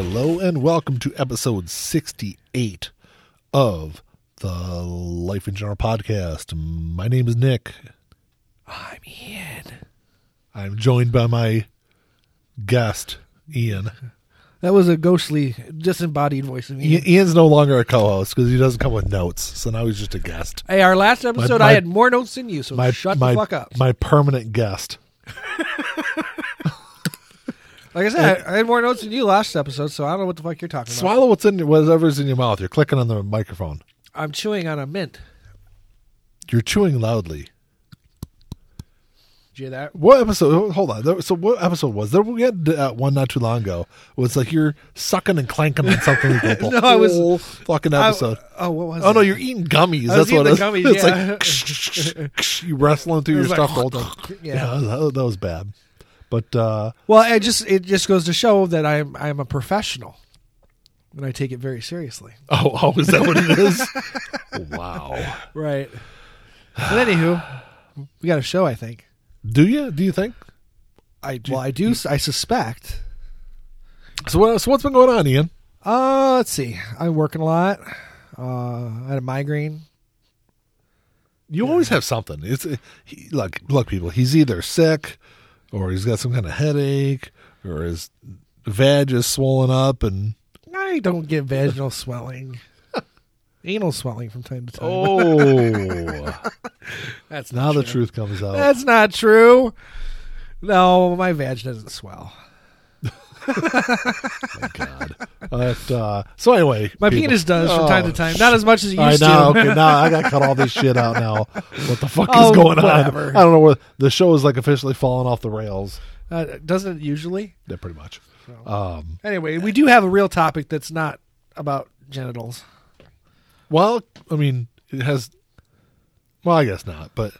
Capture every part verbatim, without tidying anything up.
Hello and welcome to episode sixty-eight of the Life in General podcast. My name is Nick. I'm Ian. I'm joined by my guest, Ian. That was a ghostly, disembodied voice of Ian. Ian's no longer a co-host because he doesn't come with notes, so now he's just a guest. Hey, our last episode, my, my, I had more notes than you, so my, shut my, the fuck up. My permanent guest. Like I said, and, I had more notes than you last episode, so I don't know what the fuck you're talking about. Swallow what's in whatever's in your mouth. You're clicking on the microphone. I'm chewing on a mint. You're chewing loudly. Did you hear that? What episode? Hold on. So what episode was there? We had uh, one not too long ago. It was like you're sucking and clanking on something. no, I was fucking episode. I, oh, what was? Oh it? No, you're eating gummies. I was That's eating what the it is. Gummies, yeah. It's like you wrestling through your like, stuff. Hold on. Yeah, yeah that, that was bad. But uh, well, I just it just goes to show that I'm I'm a professional, and I take it very seriously. Oh, oh is that what it is? Wow. Right. But anywho, we got a show. I think. Do you? Do you think? I do, well, I do. You, I suspect. So what? So what's been going on, Ian? Uh, let's see. I'm working a lot. Uh, I had a migraine. You yeah. always have something. It's he, look, look, people. He's either sick. Or he's got some kind of headache, or his vag is swollen up, and I don't get vaginal swelling, anal swelling from time to time. Oh, that's now true. The truth comes out. That's not true. No, my vag doesn't swell. My God. But, uh, so anyway, my people, penis does oh, from time to time. Not as much as it used I know, to. Okay, now I got to cut all this shit out. Now, what the fuck oh, is going whatever. on? I don't know where the show is like officially falling off the rails. Uh, doesn't it usually? Yeah, pretty much. So, um, anyway, we do have a real topic that's not about genitals. Well, I mean, it has. Well, I guess not, but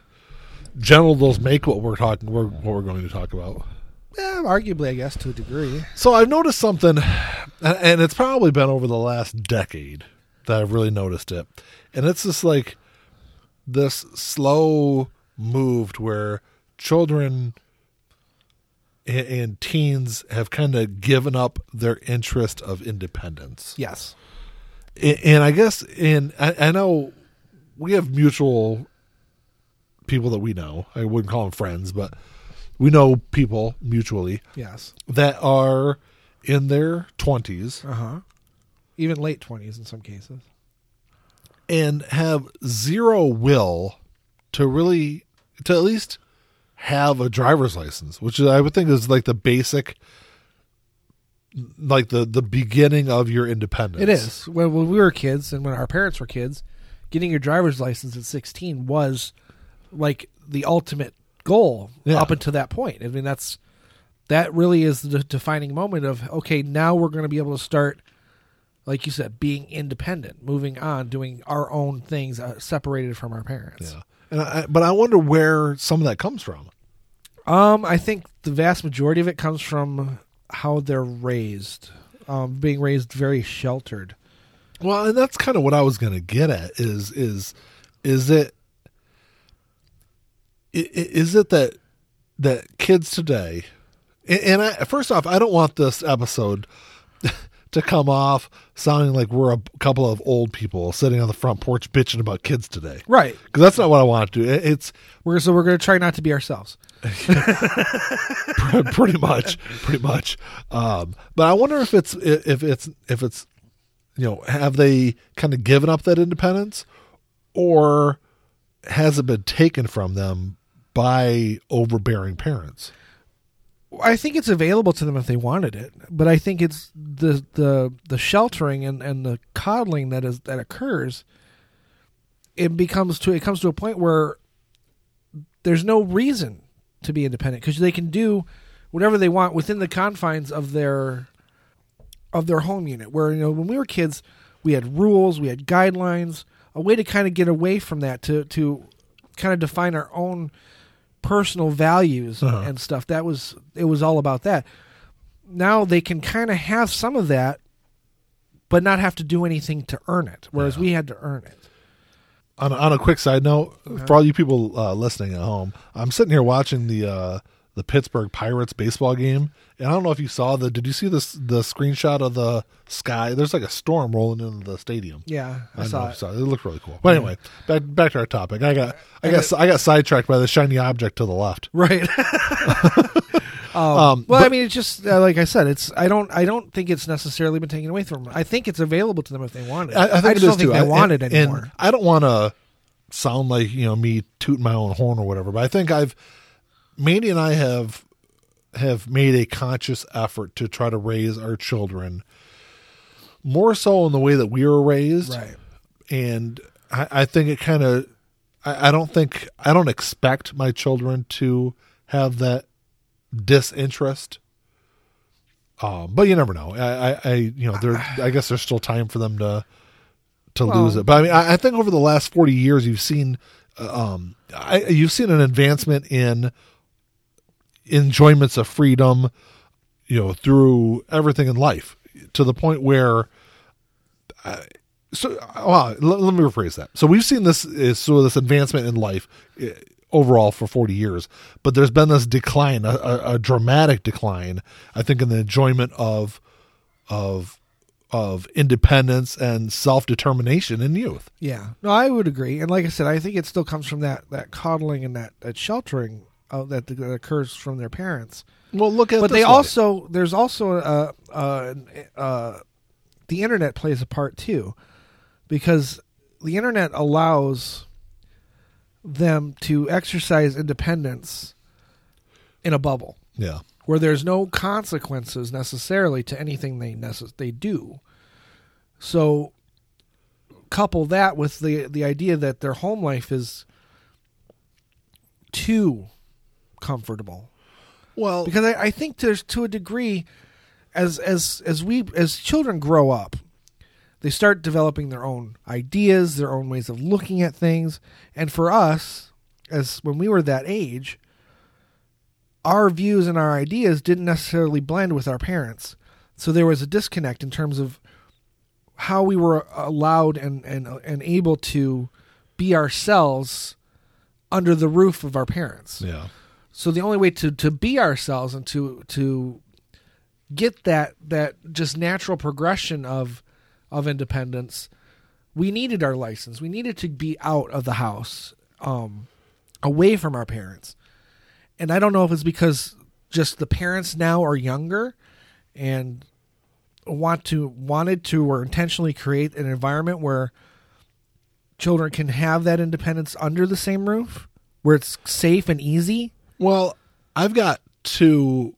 genitals make what we're talking. We're, what we're going to talk about. Yeah, arguably, I guess, to a degree. So I've noticed something, and it's probably been over the last decade that I've really noticed it. And it's just like this slow move where children and teens have kind of given up their interest of independence. Yes. And I guess, and I know we have mutual people that we know. I wouldn't call them friends, but... We know people mutually, yes, that are in their twenties, uh-huh, even late twenties in some cases, and have zero will to really to at least have a driver's license, which I would think is like the basic, like the the beginning of your independence. It is. When, when we were kids, and when our parents were kids, getting your driver's license at sixteen was like the ultimate goal, yeah, up until that point. I mean, that's that really is the defining moment of, okay, now we're going to be able to start, like you said, being independent, moving on, doing our own things, uh, separated from our parents. Yeah, and I, but I wonder where some of that comes from. Um, I think the vast majority of it comes from how they're raised, um, being raised very sheltered. Well, and that's kind of what I was going to get at. Is is is it? Is it that that kids today, and I, first off, I don't want this episode to come off sounding like we're a couple of old people sitting on the front porch bitching about kids today, right? Because that's not what I want to do. It's we're so we're going to try not to be ourselves, pretty much, pretty much. Um, but I wonder if it's if it's if it's you know, have they kind of given up that independence, or has it been taken from them by overbearing parents? I think it's available to them if they wanted it, but I think it's the the, the sheltering and, and the coddling that is that occurs. It becomes to it comes to a point where there's no reason to be independent because they can do whatever they want within the confines of their of their home unit. Where, you know, when we were kids, we had rules, we had guidelines, a way to kind of get away from that, to to kind of define our own personal values, uh-huh, and stuff. That was, it was all about that. Now they can kind of have some of that, but not have to do anything to earn it. Whereas, yeah, we had to earn it. On, on a quick side note, uh-huh, for all you people uh, listening at home, I'm sitting here watching the, uh, the Pittsburgh Pirates baseball game. And I don't know if you saw the, did you see this, the screenshot of the sky? There's like a storm rolling into the stadium. Yeah. I, I saw, know, it. saw it. It looked really cool. But anyway, back, back to our topic. I got, I and got, it, I got sidetracked by the shiny object to the left. Right. um, um, well, but, I mean, it's just, uh, like I said, it's, I don't, I don't think it's necessarily been taken away from them. I think it's available to them if they want it. I, I, think I just it don't think too. they I, want and, it anymore. And I don't want to sound like, you know, me tooting my own horn or whatever, but I think I've, Mandy and I have have made a conscious effort to try to raise our children more so in the way that we were raised. Right. And I, I think it kind of, I, I don't think, I don't expect my children to have that disinterest. Um, but you never know. I, I, I you know, there, I guess there's still time for them to, to well, lose it. But I mean, I, I think over the last forty years, you've seen, um, I, you've seen an advancement in enjoyments of freedom, you know, through everything in life, to the point where I, so well, let, let me rephrase that. So we've seen this is sort of this advancement in life overall for forty years, but there's been this decline, a, a, a dramatic decline, I think, in the enjoyment of of of independence and self-determination in youth. Yeah. No, I would agree. And like I said, I think it still comes from that that coddling and that, that sheltering Uh, that, the, that occurs from their parents. Well, look at but this they way. also there's also uh, uh, uh, the internet plays a part too, because the internet allows them to exercise independence in a bubble. Yeah, where there's no consequences necessarily to anything they necess- they do. So couple that with the the idea that their home life is too comfortable. Well, because I, I think there's, to a degree, as as as we as children grow up, they start developing their own ideas, their own ways of looking at things. And for us, as when we were that age, our views and our ideas didn't necessarily blend with our parents, so there was a disconnect in terms of how we were allowed and and, and able to be ourselves under the roof of our parents. Yeah. So the only way to, to be ourselves and to to get that that just natural progression of of independence, we needed our license. We needed to be out of the house, um, away from our parents. And I don't know if it's because just the parents now are younger and want to wanted to or intentionally create an environment where children can have that independence under the same roof, where it's safe and easy. Well, I've got to.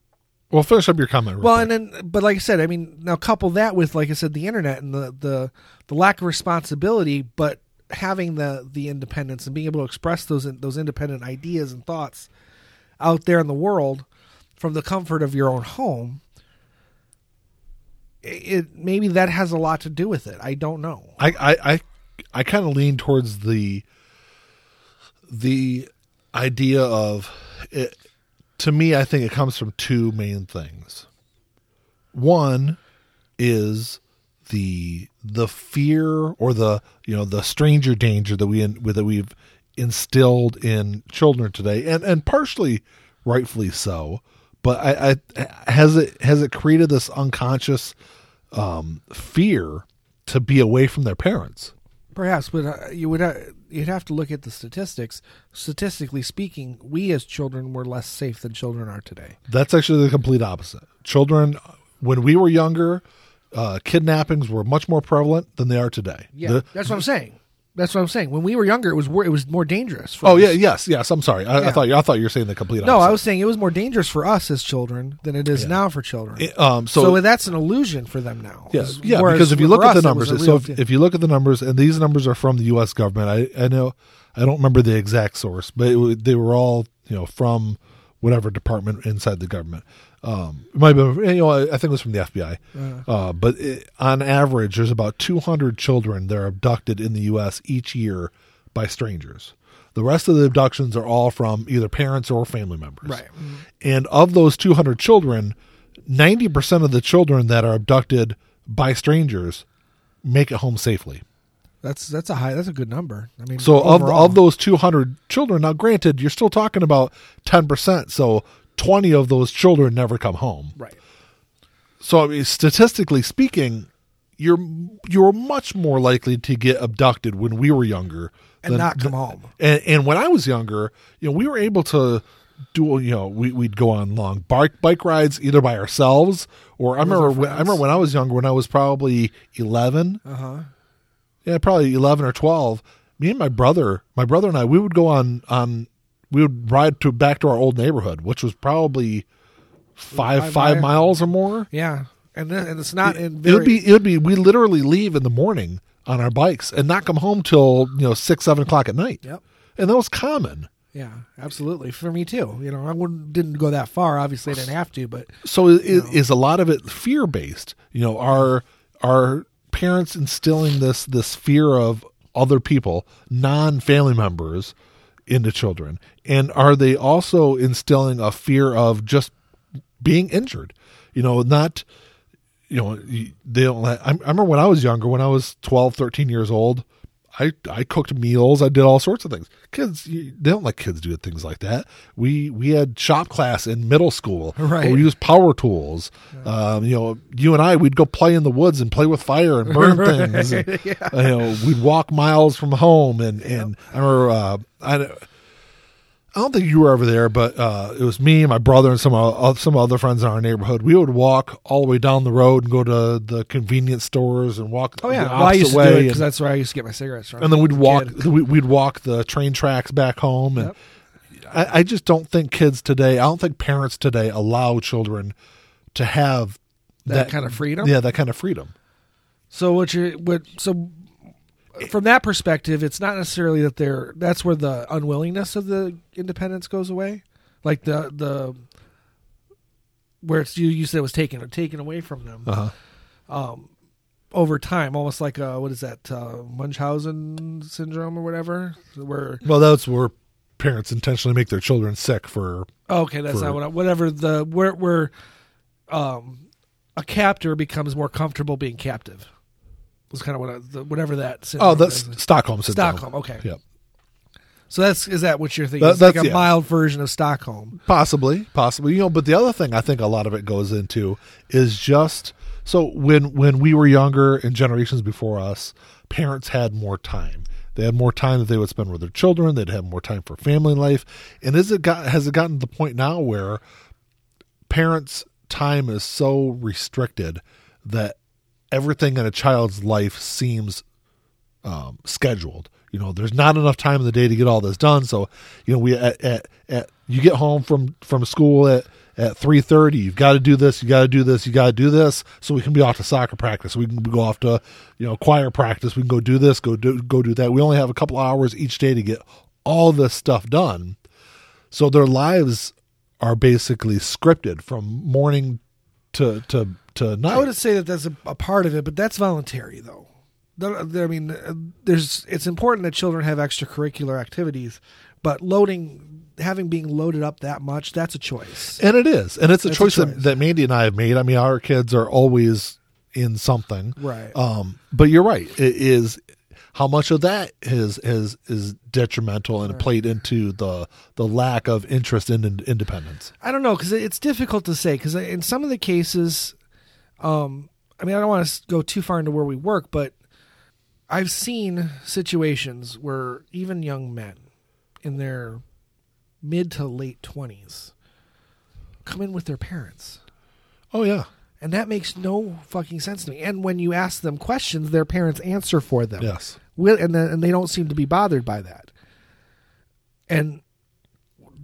Well, finish up your comment. Well, quick. and then, but like I said, I mean, now couple that with, like I said, the internet and the the, the lack of responsibility, but having the, the independence and being able to express those those independent ideas and thoughts out there in the world from the comfort of your own home. It, it maybe that has a lot to do with it. I don't know. I I I, I kind of lean towards the the idea of. It, to me, I think it comes from two main things. One is the the fear or the you know the stranger danger that we in, that we've instilled in children today, and and partially rightfully so. But I, I has it has it created this unconscious um, fear to be away from their parents. Perhaps, but you would you'd have to look at the statistics. Statistically speaking, we as children were less safe than children are today. That's actually the complete opposite. Children, when we were younger, uh, kidnappings were much more prevalent than they are today. Yeah, the, that's what I'm saying. That's what I'm saying. When we were younger, it was it was more dangerous. For oh us. yeah, yes, yes. I'm sorry. I, yeah. I thought you, I thought you were saying the complete opposite. No, I was saying it was more dangerous for us as children than it is yeah. now for children. It, um, so, so that's an illusion for them now. Yeah, yeah. Because if you look at the numbers, so if, if you look at the numbers, and these numbers are from the U S government. I, I know, I don't remember the exact source, but it, they were all you know from whatever department inside the government. Um, it might have been, you know, I think it was from the F B I. Uh, uh, but it, on average, there's about two hundred children that are abducted in the U S each year by strangers. The rest of the abductions are all from either parents or family members. Right. And of those two hundred children, ninety percent of the children that are abducted by strangers make it home safely. That's that's a high. That's a good number. I mean, so overall, of of those two hundred children. Now, granted, you're still talking about ten percent. So twenty of those children never come home. Right. So I mean, statistically speaking, you're you're much more likely to get abducted when we were younger and than, not come than, home. And, and when I was younger, you know, we were able to do you know we we'd go on long bike bike rides either by ourselves or I Those remember when, I remember when I was younger when I was probably eleven. Uh-huh. Yeah, probably eleven or twelve. Me and my brother, my brother and I, we would go on on we would ride to back to our old neighborhood, which was probably five five, five miles or more. Yeah. And, then, and it's not in very... It would be, it would be, we literally leave in the morning on our bikes and not come home till, you know, six, seven o'clock at night. Yep. And that was common. Yeah, absolutely. For me too. You know, I wouldn't, didn't go that far. Obviously I didn't have to, but. So it, it is a lot of it fear-based, you know, our, our parents instilling this, this fear of other people, non-family members into children. And are they also instilling a fear of just being injured? You know, not, you know, they don't let, I remember when I was younger, when I was twelve, thirteen years old, I, I cooked meals. I did all sorts of things. Kids, they don't let kids do things like that. We, we had shop class in middle school. Right. Where we used power tools. Yeah. Um, you know, you and I, we'd go play in the woods and play with fire and burn right. things. And, yeah. You know, we'd walk miles from home. And, yep. and I remember, uh, I, I don't think you were ever there, but uh, it was me and my brother and some uh, some other friends in our neighborhood. We would walk all the way down the road and go to the convenience stores and walk. Oh yeah, the well, I used way to do it because that's where I used to get my cigarettes from. And then we'd walk. We, we'd walk the train tracks back home. And yep. I, I just don't think kids today. I don't think parents today allow children to have that, that kind of freedom. Yeah, that kind of freedom. So what you what so. From that perspective, it's not necessarily that they're. That's where the unwillingness of the independence goes away, like the the where it's you, you said it was taken taken away from them uh-huh. um, over time, almost like a, what is that uh, Munchausen syndrome or whatever. Where well, that's where parents intentionally make their children sick for. Okay, that's for, not what I, whatever the where where um, a captor becomes more comfortable being captive. Was kind of what I, the, whatever that syndrome oh that's is. Stockholm syndrome. Stockholm, okay. Yep. So that's is that what you're thinking? That, that's like a yeah. mild version of Stockholm, possibly, possibly. You know, but the other thing I think a lot of it goes into is just so when when we were younger and generations before us, parents had more time. They had more time that they would spend with their children. They'd have more time for family life. And is it got has it gotten to the point now where parents' time is so restricted that everything in a child's life seems um, scheduled. You know, there's not enough time in the day to get all this done. So, you know, we at, at, at you get home from, from school at, at three thirty. You've got to do this. You got to do this. You got to do this. So we can be off to soccer practice. We can go off to, you know, choir practice. We can go do this. Go do go do that. We only have a couple hours each day to get all this stuff done. So their lives are basically scripted from morning to to. To I would say that that's a, a part of it, but that's voluntary, though. The, the, I mean, there's it's important that children have extracurricular activities, but loading, having being loaded up that much, that's a choice. And it is, and it's a, choice, a choice that that Mandy and I have made. I mean, our kids are always in something, right? Um, but you're right. It is how much of that is is is detrimental and right. played into the the lack of interest in, in independence. I don't know because it's difficult to say because in some of the cases. Um, I mean, I don't want to go too far into where we work, but I've seen situations where even young men in their mid to late twenties come in with their parents. Oh, yeah. And that makes no fucking sense to me. And when you ask them questions, their parents answer for them. Yes. And then, and they don't seem to be bothered by that. And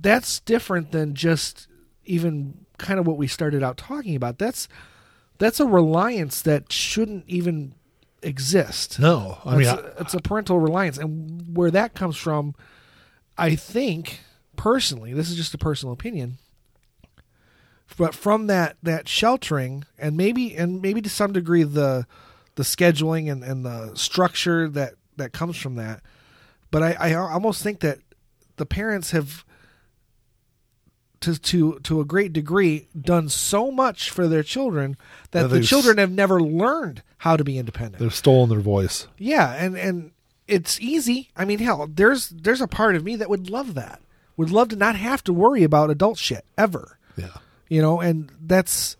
that's different than just even kind of what we started out talking about. That's... That's a reliance that shouldn't even exist. No. I mean, it's a, it's a parental reliance. And where that comes from, I think, personally, this is just a personal opinion, but from that, that sheltering and maybe and maybe to some degree the the scheduling and, and the structure that, that comes from that, but I, I almost think that the parents have... To, to to a great degree, done so much for their children that the children have never learned how to be independent. They've stolen their voice. Yeah, and, and it's easy. I mean, hell, there's there's a part of me that would love that. Would love to not have to worry about adult shit ever. Yeah. You know, and that's,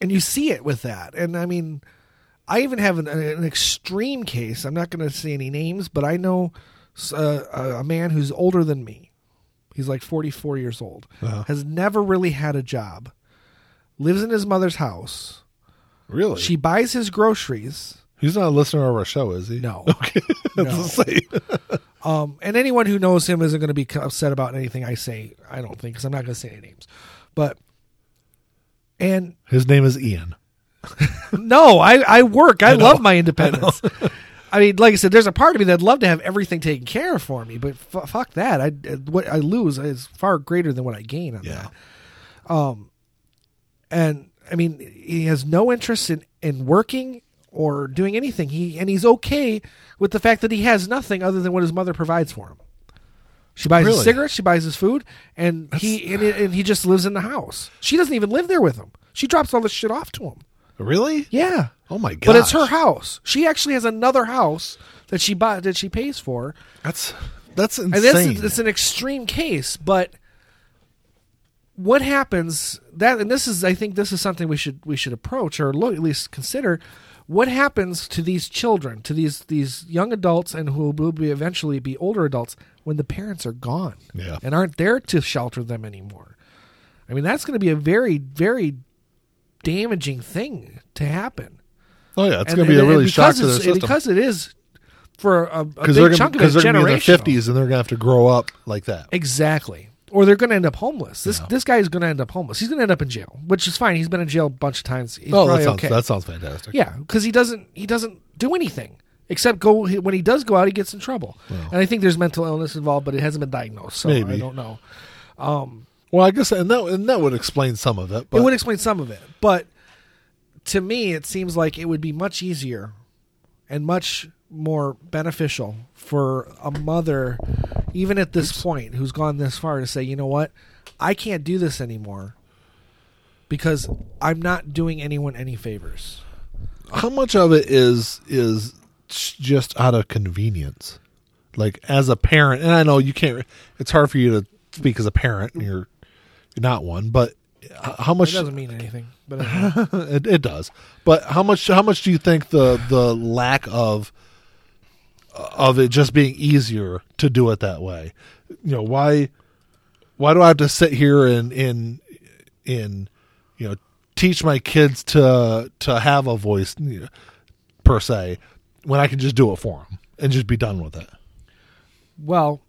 and you see it with that. And I mean, I even have an, an extreme case. I'm not going to say any names, but I know uh, a man who's older than me. He's like forty-four years old, uh-huh. has never really had a job, lives in his mother's house. Really? She buys his groceries. He's not a listener of our show, is he? No. Okay. That's no. the same. um, and anyone who knows him isn't going to be upset about anything I say, I don't think, because I'm not going to say any names. But, and. His name is Ian. No, I, I work. I, I love my independence. I, I mean, like I said, there's a part of me that'd love to have everything taken care of for me, but f- fuck that. I, what I lose is far greater than what I gain on yeah. that. Um, and I mean, he has no interest in, in working or doing anything. He and he's okay with the fact that he has nothing other than what his mother provides for him. She buys really? his cigarettes, she buys his food, and That's, he and, and he just lives in the house. She doesn't even live there with him. She drops all this shit off to him. Really? Yeah. Oh my god. But it's her house. She actually has another house that she bought that she pays for. That's that's insane. And this, it's an extreme case, but what happens that and this is I think this is something we should we should approach or look, at least consider. What happens to these children, to these these young adults and who will be eventually be older adults when the parents are gone yeah. and aren't there to shelter them anymore? I mean, that's going to be a very, very damaging thing to happen. Oh, yeah. It's going to be and, a really shock to their system. Because it is for a, a big gonna, chunk of a generation. Because they're going to be in their fifties and they're going to have to grow up like that. Exactly. Or they're going to end up homeless. This yeah. this guy is going to end up homeless. He's going to end up in jail, which is fine. He's been in jail a bunch of times. He's oh, that sounds okay. that sounds fantastic. Yeah, because he doesn't he doesn't do anything except go. When he does go out, he gets in trouble. Wow. And I think there's mental illness involved, but it hasn't been diagnosed, so Maybe. I don't know. Um, well, I guess and that and that would explain some of it. But. It would explain some of it, but to me, it seems like it would be much easier and much more beneficial for a mother. Even at this Oops. point, who's gone this far to say, you know what, I can't do this anymore because I'm not doing anyone any favors. How much of it is is just out of convenience? Like as a parent, and I know you can't, it's hard for you to speak as a parent and you're not one, but how much? It doesn't mean anything, but it, it does. But how much, how much do you think the, the lack of of it just being easier to do it that way. You know, why, why do I have to sit here and, in, in, you know, teach my kids to, to have a voice you know, per se, when I can just do it for them and just be done with it? Well,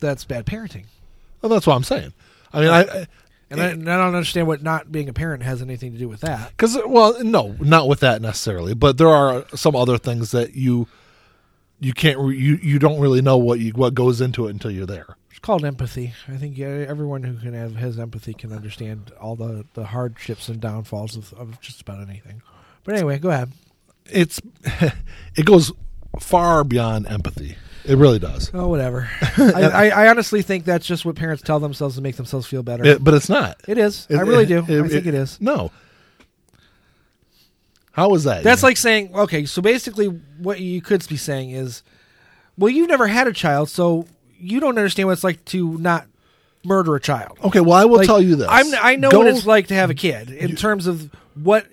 that's bad parenting. Well, that's what I'm saying. I mean, I, I and I, I don't understand what not being a parent has anything to do with that. 'Cause, well, no, not with that necessarily, but there are some other things that you, You can't. You, you don't really know what you what goes into it until you're there. It's called empathy. I think yeah, everyone who can have has empathy can understand all the, the hardships and downfalls of, of just about anything. But anyway, go ahead. It's it goes far beyond empathy. It really does. Oh, whatever. I, I, I honestly think that's just what parents tell themselves to make themselves feel better. It, but it's not. It is. It, I really do. It, I think it, it is. No. How is that? That's like saying, okay, so basically what you could be saying is, well, you've never had a child, so you don't understand what it's like to not murder a child. Okay, well, I will like, tell you this. I'm, I know go, what it's like to have a kid in you, terms of what...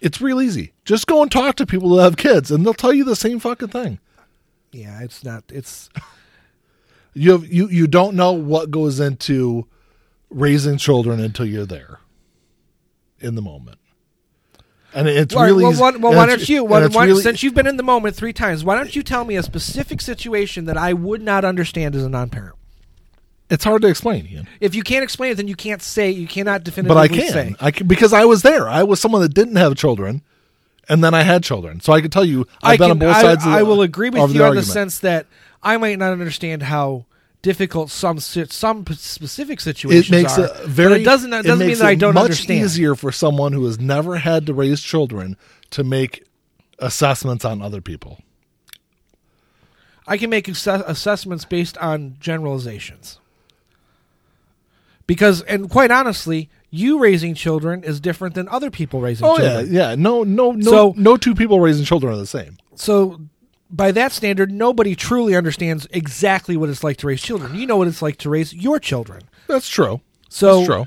It's real easy. Just go and talk to people who have kids, and they'll tell you the same fucking thing. Yeah, it's not... It's you, have, you, you don't know what goes into raising children until you're there in the moment. And it's right, really well, well, well why don't you, why, why, really, since you've been in the moment three times, why don't you tell me a specific situation that I would not understand as a non-parent? It's hard to explain, Ian. If you can't explain it, then you can't say, you cannot definitively but I can. say. I can, because I was there. I was someone that didn't have children, and then I had children. So I could tell you, I've I been can, on both sides I, of the I will agree with you the in argument. the sense that I might not understand how difficult some some specific situations it makes are, it very, but it doesn't, it doesn't it makes mean that I don't much understand. Much easier for someone who has never had to raise children to make assessments on other people. I can make ass- assessments based on generalizations. Because, and quite honestly, you raising children is different than other people raising oh, children. Oh, yeah, yeah. No, no, no, so, no two people raising children are the same. So... by that standard, nobody truly understands exactly what it's like to raise children. You know what it's like to raise your children. That's true. So That's true.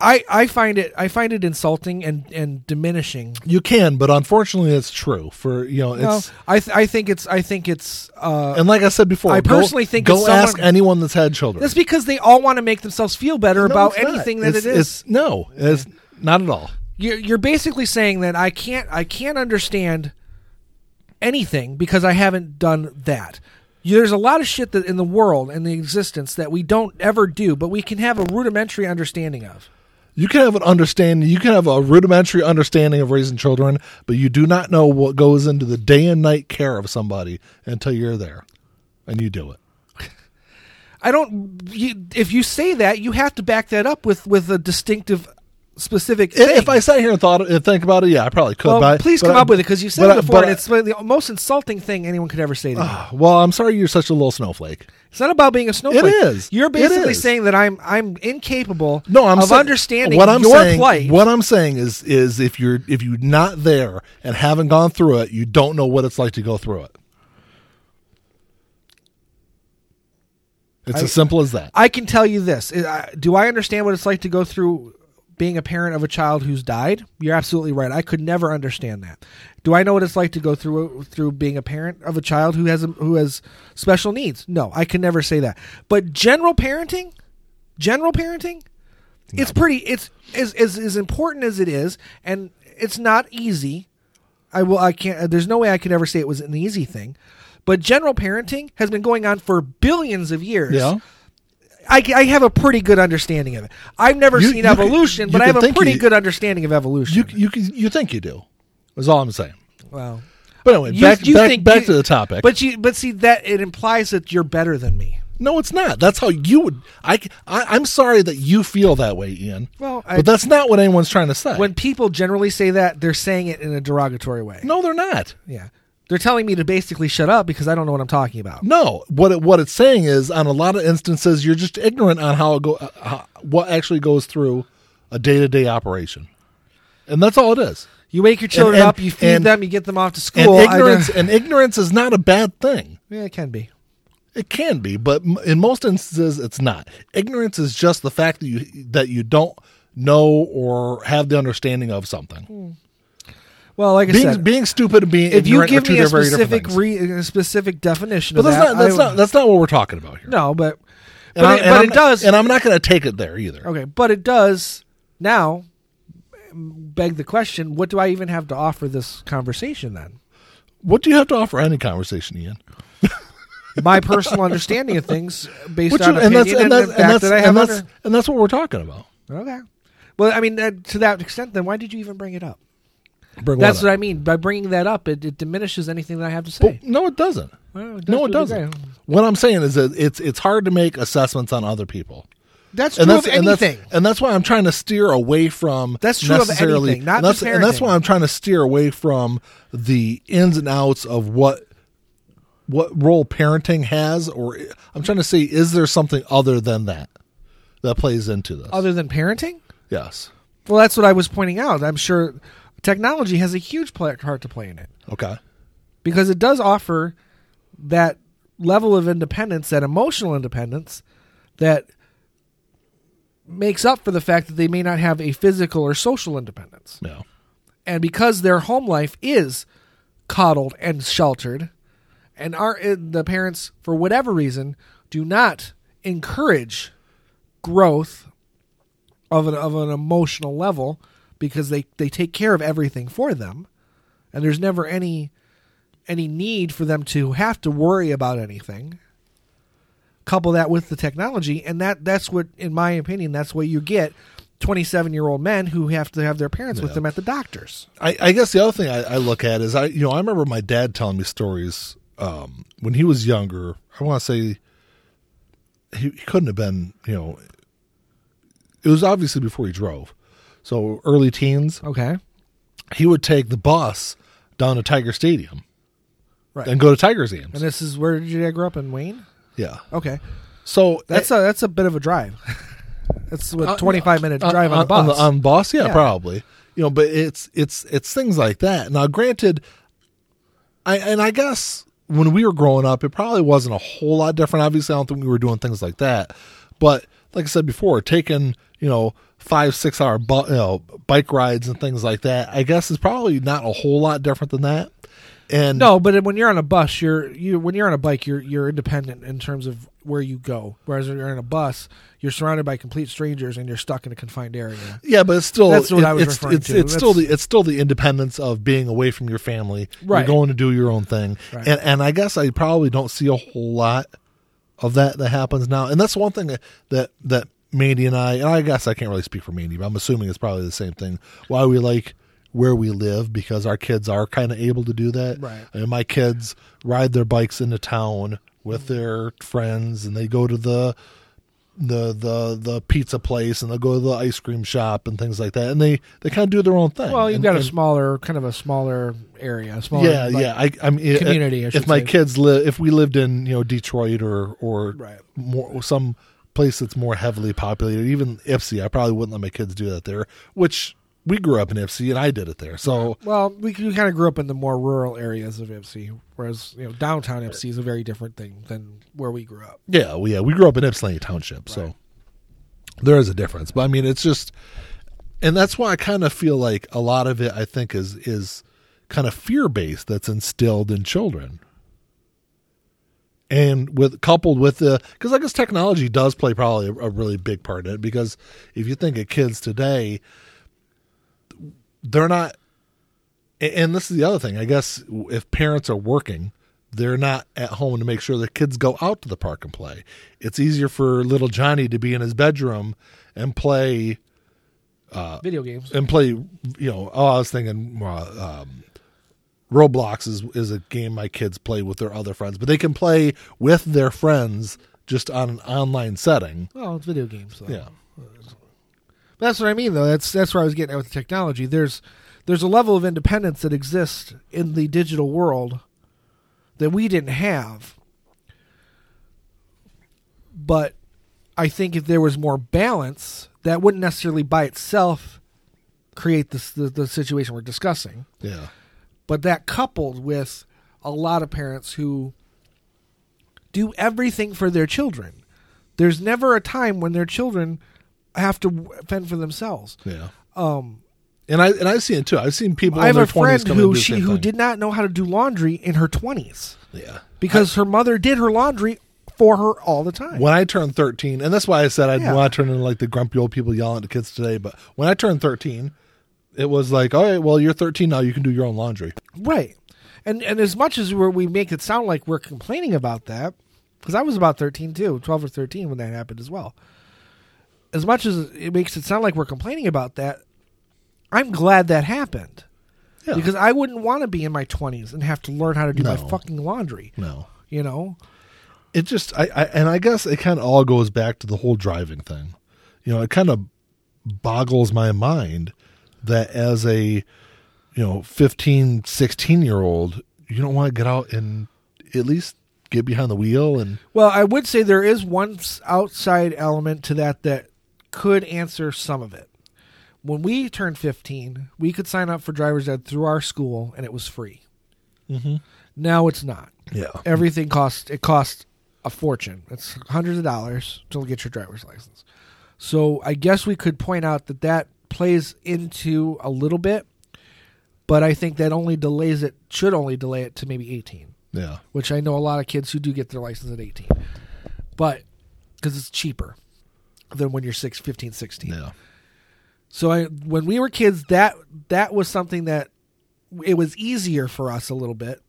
I, I find it I find it insulting and, and diminishing. You can, but unfortunately, it's true. For you know, it's no, I th- I think it's I think it's uh, and like I said before, I go, personally think go it's someone, ask anyone that's had children. That's because they all want to make themselves feel better no, about anything that it's, it is. It's, no, it's not at all. You're, you're basically saying that I can't I can't understand anything because I haven't done that. There's a lot of shit that in the world and the existence that we don't ever do, but we can have a rudimentary understanding of. You can have an understanding. You can have a rudimentary understanding of raising children, but you do not know what goes into the day and night care of somebody until you're there, and you do it. I don't. You, if you say that, you have to back that up with, with a distinctive, specific thing. If I sat here and thought and think about it, yeah, I probably could. Well, but please but come I, up with it because you said it before, I, and it's I, the most insulting thing anyone could ever say to uh, you. Well, I'm sorry, you're such a little snowflake. It's not about being a snowflake. It is. You're basically is. saying that I'm I'm incapable no, I'm of saying, understanding what I'm your saying, plight. What I'm saying is is if you're if you're not there and haven't gone through it, you don't know what it's like to go through it. It's I, as simple as that. I can tell you this. Do I understand what it's like to go through being a parent of a child who's died? You're absolutely right. I could never understand that. Do I know what it's like to go through through being a parent of a child who has a, who has special needs? No, I can never say that. But general parenting, general parenting, no. it's pretty. It's as as as important as it is, and it's not easy. I will. I can't. There's no way I could ever say it was an easy thing. But general parenting has been going on for billions of years. Yeah. I, I have a pretty good understanding of it. I've never you, seen you evolution, can, but I have a pretty you, good understanding of evolution. You you can, you think you do? Is all I'm saying. Well, but anyway, you, back you back, back you, to the topic. But you but see that it implies that you're better than me. No, it's not. That's how you would. I, I I'm sorry that you feel that way, Ian. Well, I, but that's not what anyone's trying to say. When people generally say that, they're saying it in a derogatory way. No, they're not. Yeah. They're telling me to basically shut up because I don't know what I'm talking about. No, what it, what it's saying is, on a lot of instances, you're just ignorant on how, it go, how what actually goes through a day-to-day operation, and that's all it is. You wake your children and, and, up, you feed and, them, you get them off to school. And ignorance, and ignorance is not a bad thing. Yeah, it can be. It can be, but in most instances, it's not. Ignorance is just the fact that you that you don't know or have the understanding of something. Hmm. Well, like I being, said, being stupid and being if ignorant you give me a specific re, a specific definition, but of that's that, not that's I, not that's not what we're talking about here. No, but and but, it, but it does, and I'm not going to take it there either. Okay, but it does now beg the question: what do I even have to offer this conversation then? What do you have to offer any conversation, Ian? My personal understanding of things based Which on you, and opinion that's, and, that's, and, and that's, that I have, and that's, under, and that's what we're talking about. Okay. Well, I mean, that, to that extent, then why did you even bring it up? That's up. What I mean. By bringing that up, it, it diminishes anything that I have to say. But no, it doesn't. Well, it does no, it doesn't. What I'm saying is that it's it's hard to make assessments on other people. That's true and that's, of and anything. That's, and that's why I'm trying to steer away from that's true necessarily, of anything, not and that's, just parenting. And that's why I'm trying to steer away from the ins and outs of what what role parenting has. Or I'm trying to say, is there something other than that that plays into this? Other than parenting? Yes. Well, that's what I was pointing out. I'm sure... Technology has a huge part to play in it. Okay. Because it does offer that level of independence, that emotional independence, that makes up for the fact that they may not have a physical or social independence. No. And because their home life is coddled and sheltered, and our, the parents, for whatever reason, do not encourage growth of an, of an emotional level... because they, they take care of everything for them, and there's never any any need for them to have to worry about anything. Couple that with the technology, and that, that's what, in my opinion, that's what you get twenty-seven-year-old men who have to have their parents yeah. with them at the doctors. I, I guess the other thing I, I look at is, I you know I remember my dad telling me stories um, when he was younger. I want to say he, he couldn't have been, you know, it was obviously before he drove. So early teens. Okay. He would take the bus down to Tiger Stadium. Right. And go to Tiger's games. And this is where did you grow up in Wayne? Yeah. Okay. So that's I, a that's a bit of a drive. That's a twenty-five minute uh, drive on, on a bus. On, the, on bus, yeah, yeah, probably. You know, but it's it's it's things like that. Now, granted, I and I guess when we were growing up, it probably wasn't a whole lot different. Obviously, I don't think we were doing things like that. But like I said before, taking, you know, five, six hour bu- you know, bike rides and things like that, I guess is probably not a whole lot different than that. And no, but when you're on a bus, you're you when you're on a bike, you're you're independent in terms of where you go. Whereas when you're on a bus, you're surrounded by complete strangers and you're stuck in a confined area. Yeah, but it's still that's what it, I was it's, referring it's, to. It's that's, still the it's still the independence of being away from your family. Right. You're going to do your own thing. Right. And and I guess I probably don't see a whole lot of that that happens now. And that's one thing that that, that Mandy and I and I guess I can't really speak for Mandy, but I'm assuming it's probably the same thing. Why we like where we live, because our kids are kind of able to do that. Right. I mean, my kids ride their bikes into town with their friends, and they go to the the the the pizza place, and they'll go to the ice cream shop and things like that, and they they kind of do their own thing. Well, you've and, got a and, smaller kind of a smaller area a smaller yeah like, yeah I, I mean community I, I if say. My kids live if we lived in you know Detroit or or right. more some place that's more heavily populated, even Ipsy, I probably wouldn't let my kids do that there, which we grew up in Ipsy, and I did it there. So well, we, we kind of grew up in the more rural areas of Ipsy, whereas you know downtown Ipsy is a very different thing than where we grew up. Yeah, well, yeah, we grew up in Ypsilanti Township, right. So there is a difference. But I mean, it's just, and that's why I kind of feel like a lot of it, I think, is is kind of fear based that's instilled in children, and with coupled with the because I guess technology does play probably a, a really big part in it, because if you think of kids today. They're not, and this is the other thing, I guess if parents are working, they're not at home to make sure their kids go out to the park and play. It's easier for little Johnny to be in his bedroom and play uh, video games and play, you know, oh, I was thinking uh, um, Roblox is, is a game my kids play with their other friends, but they can play with their friends just on an online setting. Well, it's video games. So. Yeah. That's what I mean, though. That's that's where I was getting at with the technology. There's there's a level of independence that exists in the digital world that we didn't have. But I think if there was more balance, that wouldn't necessarily by itself create this, the, the situation we're discussing. Yeah. But that coupled with a lot of parents who do everything for their children. There's never a time when their children... have to fend for themselves. Yeah. Um, and I and I've seen it too. I've seen people I have in their a friend twenties who she who thing. did not know how to do laundry in her twenties. Yeah. Because I, her mother did her laundry for her all the time. When I turned thirteen, and that's why I said I yeah. want to turn into like the grumpy old people yelling at kids today, but when I turned thirteen, it was like, all right, well, you're thirteen now, you can do your own laundry. Right. And and as much as we're, we make it sound like we're complaining about that, because I was about thirteen too, twelve or thirteen when that happened as well. As much as it makes it sound like we're complaining about that, I'm glad that happened. Yeah. Because I wouldn't want to be in my twenties and have to learn how to do no. my fucking laundry. No. You know? It just, I, I and I guess it kind of all goes back to the whole driving thing. You know, it kind of boggles my mind that as a, you know, fifteen, sixteen year old, you don't want to get out and at least get behind the wheel. And well, I would say there is one outside element to that that could answer some of it. When we turned fifteen, we could sign up for driver's ed through our school, and it was free. Mm-hmm. Now it's not. Yeah, everything costs. It costs a fortune. It's hundreds of dollars to get your driver's license. So I guess we could point out that that plays into a little bit, but I think that only delays it. Should only delay it to maybe eighteen. Yeah, which I know a lot of kids who do get their license at eighteen, but because it's cheaper than when you're six, fifteen, sixteen. Yeah. So I, when we were kids, that that was something that it was easier for us a little bit,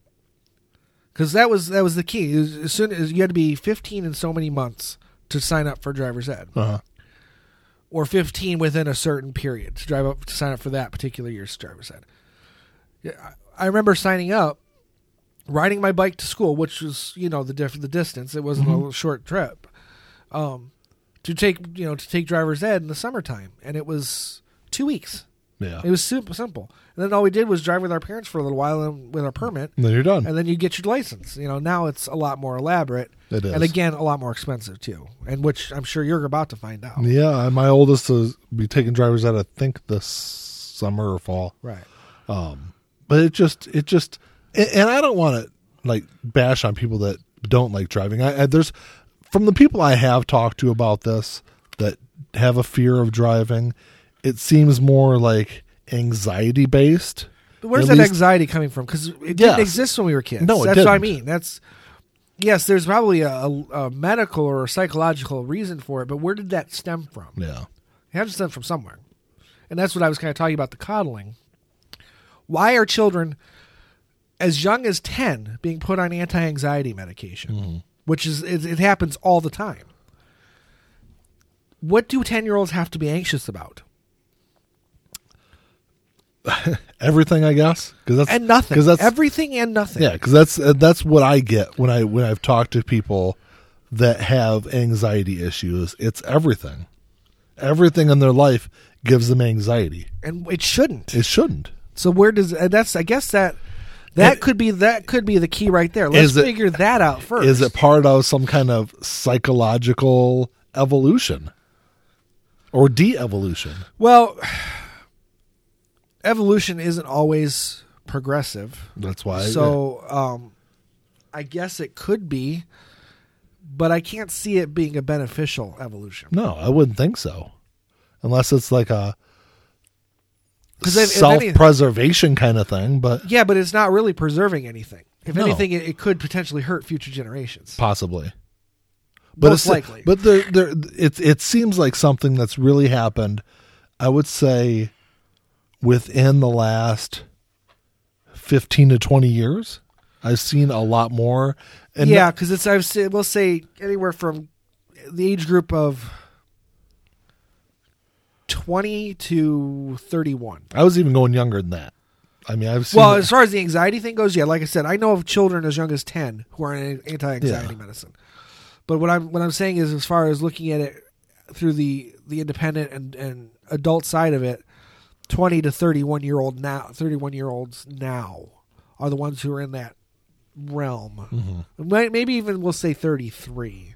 because that was that was the key. Was, as soon as you had to be fifteen in so many months to sign up for driver's ed, uh-huh. or fifteen within a certain period to drive up to sign up for that particular year's driver's ed. Yeah, I remember signing up, riding my bike to school, which was you know the diff- the distance. It wasn't mm-hmm. a short trip. Um. To take you know to take driver's ed in the summertime, and it was two weeks. Yeah, it was super simple. And then all we did was drive with our parents for a little while and with our permit. And then you're done, and then you get your license. You know, now it's a lot more elaborate. It is, and again, a lot more expensive too. And which I'm sure you're about to find out. Yeah, my oldest is be taking driver's ed, I think this summer or fall. Right. Um, but it just it just and, and I don't want to like bash on people that don't like driving. I, I there's from the people I have talked to about this that have a fear of driving, it seems more like anxiety based. Where's that least, anxiety coming from? Because it yes. didn't exist when we were kids. No, it that's didn't. What I mean. That's yes. There's probably a, a medical or a psychological reason for it, but where did that stem from? Yeah, it had to stem from somewhere, and that's what I was kind of talking about the coddling. Why are children as young as ten being put on anti-anxiety medication, mm-hmm. which is it, it happens all the time? What do ten-year-olds have to be anxious about? Everything, I guess, because that's and nothing. That's, everything and nothing. Yeah, because that's uh, that's what I get when I when I've talked to people that have anxiety issues. It's everything. Everything in their life gives them anxiety, and it shouldn't. It shouldn't. So where does uh, that's? I guess that that and, could be that could be the key right there. Let's figure it, that out first. Is it part of some kind of psychological evolution or de-evolution? Well. Evolution isn't always progressive. That's why. So um, I guess it could be, but I can't see it being a beneficial evolution. No, I wouldn't think so. Unless it's like a self-preservation any, kind of thing. But yeah, but it's not really preserving anything. If no. anything, it, it could potentially hurt future generations. Possibly. But Most it's, likely. But there, there, it, it seems like something that's really happened, I would say... within the last fifteen to twenty years, I've seen a lot more. And yeah, because it's, I've seen, we'll say anywhere from the age group of twenty to thirty-one. I was even going younger than that. I mean, I've seen. Well, that. As far as the anxiety thing goes, yeah, like I said, I know of children as young as ten who are on anti-anxiety yeah. medicine. But what I'm what I'm saying is, as far as looking at it through the the independent and, and adult side of it. twenty to thirty-one year old now, thirty-one year olds now are the ones who are in that realm. Mm-hmm. Maybe even we'll say thirty-three,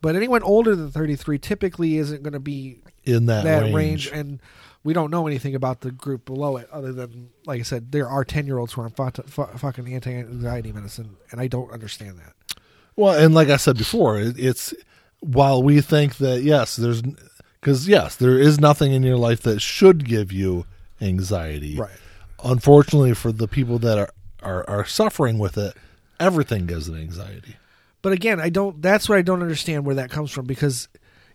but anyone older than thirty-three typically isn't going to be in that, that range. range. And we don't know anything about the group below it other than, like I said, there are ten year olds who are on f- f- fucking anti-anxiety medicine. And I don't understand that. Well, and like I said before, it's while we think that, yes, there's, because, yes, there is nothing in your life that should give you anxiety. Right. Unfortunately, for the people that are, are, are suffering with it, everything gives them anxiety. But again, I don't. That's what I don't understand where that comes from. Because,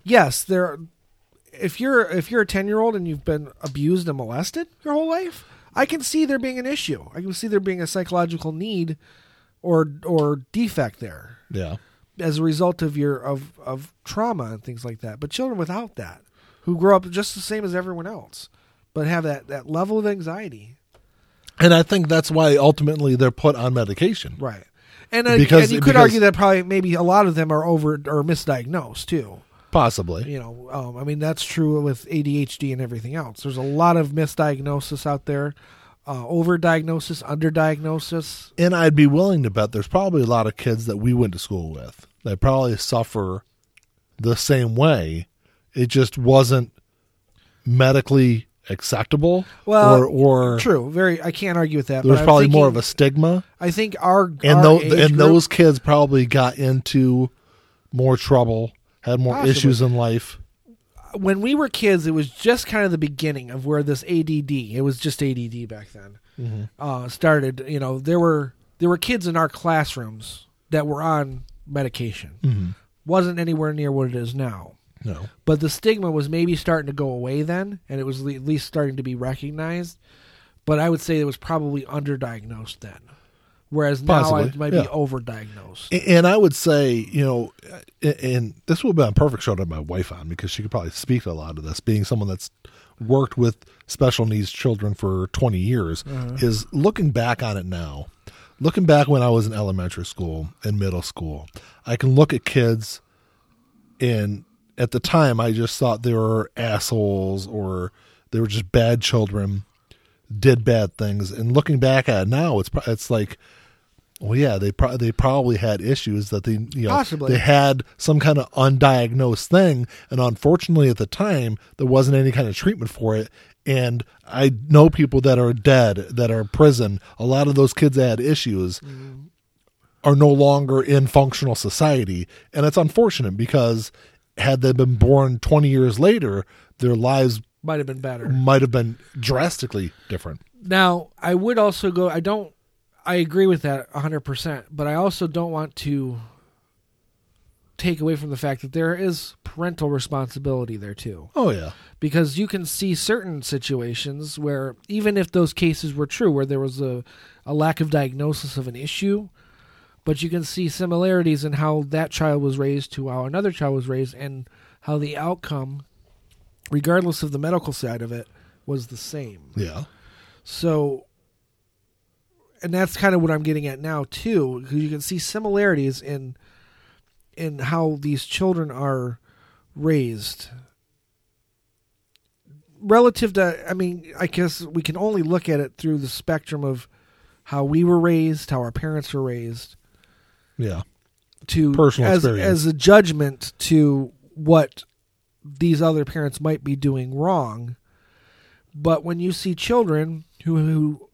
yes, there. Are, if you're if you're a ten-year-old and you've been abused and molested your whole life, I can see there being an issue. I can see there being a psychological need or or defect there. Yeah. As a result of your of, of trauma and things like that. But children without that, who grow up just the same as everyone else, but have that, that level of anxiety. And I think that's why ultimately they're put on medication. Right. And, because, and you could because, argue that probably maybe a lot of them are over or misdiagnosed too. Possibly. You know, um, I mean, that's true with A D H D and everything else. There's a lot of misdiagnosis out there. Uh, overdiagnosis, underdiagnosis. And I'd be willing to bet there's probably a lot of kids that we went to school with that probably suffer the same way. It just wasn't medically acceptable. Well, or, or true. Very. I can't argue with that. There's but probably thinking, more of a stigma. I think our and our those, age and group, those kids probably got into more trouble, had more possibly. issues in life. When we were kids, it was just kind of the beginning of where this A D D, it was just A D D back then, mm-hmm. uh, started. You know, there were there were kids in our classrooms that were on medication. Mm-hmm. Wasn't anywhere near what it is now. No. But the stigma was maybe starting to go away then, and it was le- at least starting to be recognized. But I would say it was probably underdiagnosed then, whereas Possibly. now it might yeah. be overdiagnosed. And, and I would say, you know, and, and this would have been a perfect show to have my wife on because she could probably speak to a lot of this, being someone that's worked with special needs children for twenty years, uh-huh. is looking back on it now, looking back when I was in elementary school and middle school, I can look at kids and at the time I just thought they were assholes or they were just bad children, did bad things. And looking back at it now, it's it's like, well, yeah, they pro- they probably had issues that they, you know, Possibly. they had some kind of undiagnosed thing. And unfortunately at the time, there wasn't any kind of treatment for it. And I know people that are dead, that are in prison. A lot of those kids that had issues mm. are no longer in functional society. And it's unfortunate because had they been born twenty years later, their lives might have been better, might have been drastically different. Now, I would also go, I don't, I agree with that one hundred percent, but I also don't want to take away from the fact that there is parental responsibility there too. Oh yeah. Because you can see certain situations where even if those cases were true, where there was a, a lack of diagnosis of an issue, but you can see similarities in how that child was raised to how another child was raised and how the outcome, regardless of the medical side of it, was the same. Yeah. So, and that's kind of what I'm getting at now too, because you can see similarities in in how these children are raised relative to, I mean, I guess we can only look at it through the spectrum of how we were raised, how our parents were raised. Yeah. To personal as, experience. As a judgment to what these other parents might be doing wrong. But when you see children who, who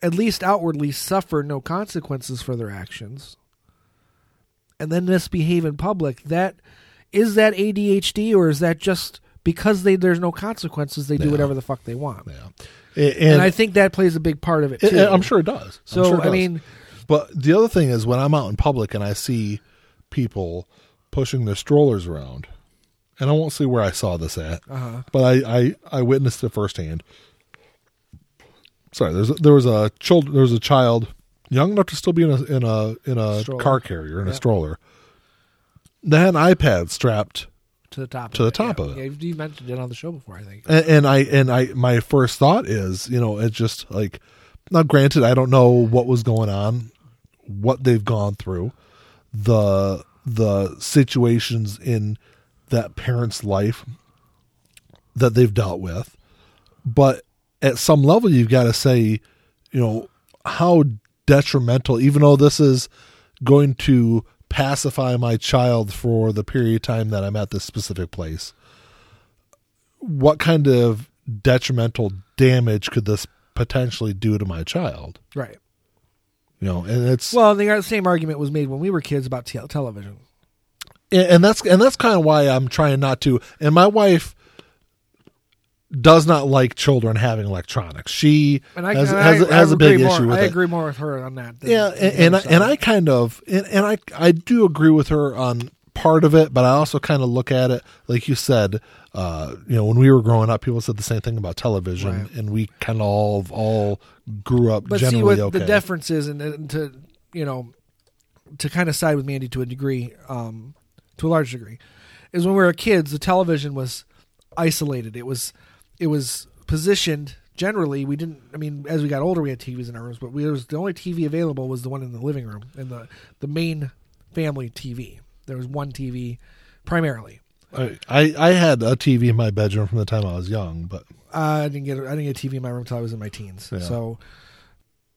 at least outwardly suffer no consequences for their actions, and then misbehave in public, that is that A D H D, or is that just because they, there's no consequences, they do yeah. whatever the fuck they want? Yeah. And, and I think that plays a big part of it, too. I'm sure it does. So, sure it does. I mean... But the other thing is when I'm out in public and I see people pushing their strollers around, and I won't say where I saw this at, uh-huh. but I, I, I witnessed it firsthand. Sorry, there's, there was a child, there was a child... young enough to still be in a in a in a stroller. car carrier in yeah. a stroller. They had an iPad strapped to the top to the top of it. Yeah. Of it. Yeah, you mentioned it on the show before, I think. And, and I and I my first thought is, you know, it's just like, now granted, I don't know what was going on, what they've gone through, the the situations in that parent's life that they've dealt with, but at some level, you've got to say, you know, how detrimental, even though this is going to pacify my child for the period of time that I'm at this specific place, what kind of detrimental damage could this potentially do to my child? Right. You know, and it's, well, the same argument was made when we were kids about te- television. And, and that's, and that's kind of why I'm trying not to, and my wife does not like children having electronics. She and I, has, and I, has, has I a big more, issue with I it. I agree more with her on that. Than, yeah, and and I, and I kind of, and, and I I do agree with her on part of it, but I also kind of look at it, like you said, uh, you know, when we were growing up, people said the same thing about television, right. and we kind of all, all grew up but generally okay. But see, what okay. the difference is, and, and to, you know, to kind of side with Mandy to a degree, um, to a large degree, is when we were kids, the television was isolated. It was... It was positioned generally. We didn't. I mean, as we got older, we had T Vs in our rooms, but we, it was the only T V available was the one in the living room and the, the main family T V. There was one T V primarily. I, I I had a T V in my bedroom from the time I was young, but I didn't get I didn't get a T V in my room until I was in my teens. Yeah. So,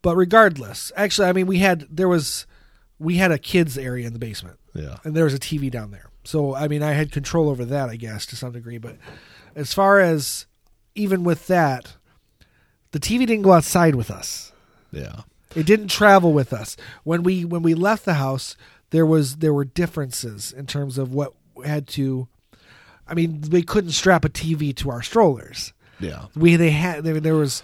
but regardless, actually, I mean, we had there was we had a kids area in the basement. Yeah, and there was a T V down there. So I mean, I had control over that, I guess, to some degree. But as far as even with that, the T V didn't go outside with us. Yeah. It didn't travel with us. When we when we left the house, there was there were differences in terms of what had to, I mean, we couldn't strap a T V to our strollers. Yeah. We they had there, there was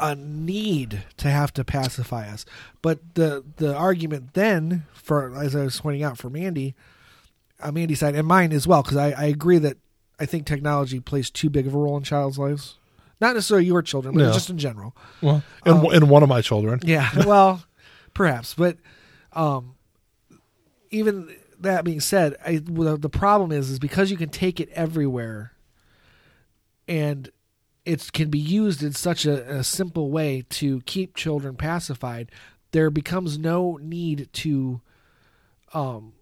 a need to have to pacify us. But the the argument then, for as I was pointing out for Mandy, on Mandy's side and mine as well, because I, I agree that I think technology plays too big of a role in child's lives. Not necessarily your children, but yeah. just in general. Well, and, um, and one of my children. Yeah, well, perhaps. But um, even that being said, I, the, the problem is, is because you can take it everywhere and it can be used in such a, a simple way to keep children pacified, there becomes no need to... Um,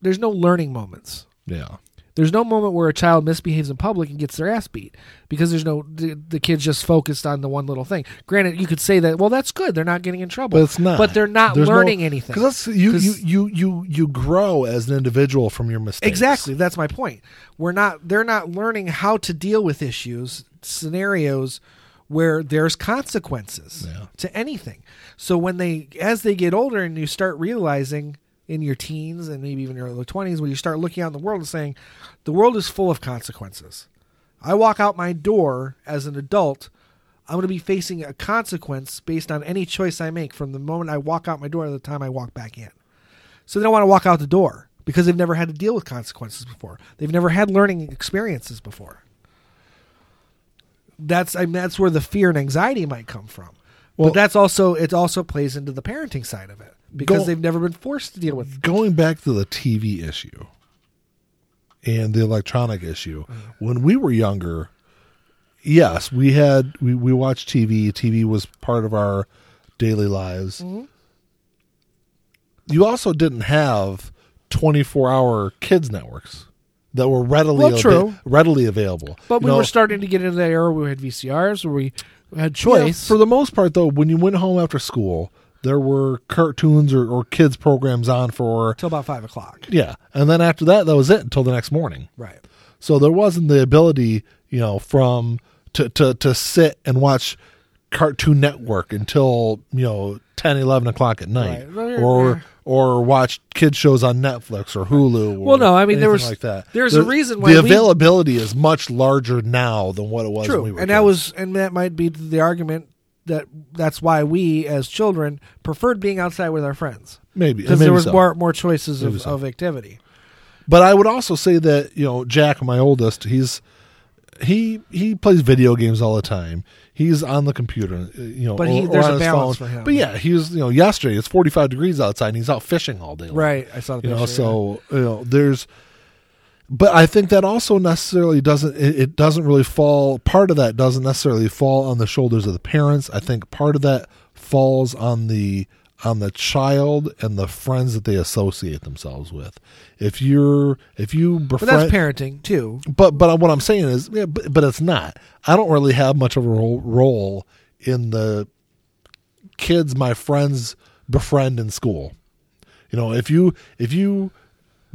there's no learning moments. Yeah. There's no moment where a child misbehaves in public and gets their ass beat because there's no the, the kid's just focused on the one little thing. Granted, you could say that, well, that's good. They're not getting in trouble, but it's not. But they're not there's learning no, anything. Because you, you you you you grow as an individual from your mistakes. Exactly, that's my point. We're not. They're not learning how to deal with issues scenarios where there's consequences yeah. to anything. So when they, as they get older and you start realizing in your teens and maybe even your early twenties, when you start looking out in the world and saying, the world is full of consequences. I walk out my door as an adult, I'm going to be facing a consequence based on any choice I make from the moment I walk out my door to the time I walk back in. So they don't want to walk out the door because they've never had to deal with consequences before. They've never had learning experiences before. That's I mean, that's where the fear and anxiety might come from. Well, but that's also it also plays into the parenting side of it because go, they've never been forced to deal with. Going back to the T V issue and the electronic issue, mm-hmm. when we were younger, yes, we had we, we watched T V. T V was part of our daily lives. Mm-hmm. You also didn't have twenty-four hour kids networks that were readily well, true. Ava- readily available. But you we know, were starting to get into that era where we had V C Rs, where we had choice. Yeah, for the most part, though, when you went home after school, there were cartoons or, or kids programs on for... till about five o'clock. Yeah. And then after that, that was it until the next morning. Right. So there wasn't the ability, you know, from to, to, to sit and watch Cartoon Network until, you know, ten, eleven o'clock at night. Right. Or... or watch kids shows on Netflix or Hulu. Or well, no, I mean there was like that. There's there, a reason why the availability we, is much larger now than what it was. True, when we were and kids. that was, and that might be the argument that that's why we as children preferred being outside with our friends. Maybe because there was so. more more choices of, so. of activity. But I would also say that you know Jack, my oldest, he's he he plays video games all the time. He's on the computer, you know. But he, there's a balance phone. for him. But yeah, he was, you know, yesterday it's forty-five degrees outside, and he's out fishing all day long. Right, I saw the picture. You know, so yeah. you know, there's, but I think that also necessarily doesn't. It, it doesn't really fall. Part of that doesn't necessarily fall on the shoulders of the parents. I think part of that falls on the on the child and the friends that they associate themselves with. If you're, if you, befri- but that's parenting too. But but what I'm saying is, yeah, but, but it's not. I don't really have much of a role in the kids my friends befriend in school. You know, if you if you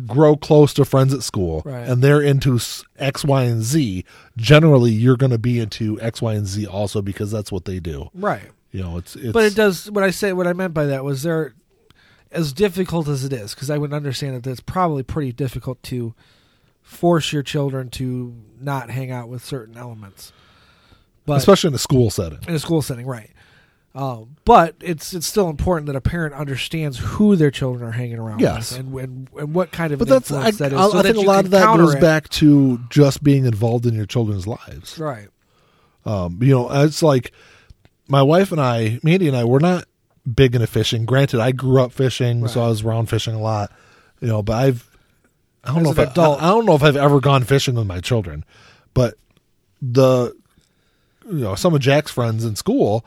grow close to friends at school right. and they're into X, Y, and Z, generally you're going to be into X, Y, and Z also because that's what they do. Right. You know, it's, it's but it does what I say. What I meant by that was there, as difficult as it is, because I would understand that that's probably pretty difficult to force your children to not hang out with certain elements, but especially in a school setting. In a school setting, right? Uh, but it's it's still important that a parent understands who their children are hanging around yes. with and, and and what kind of but an that's, influence I, that is. I, so I that think a lot of that goes it. back to just being involved in your children's lives, right? Um, you know, it's like. My wife and I, Mandy and I, we're not big into fishing. Granted, I grew up fishing, right. so I was around fishing a lot, you know. But I've, I don't As know if adult, I, I don't know if I've ever gone fishing with my children. But the, you know, some of Jack's friends in school,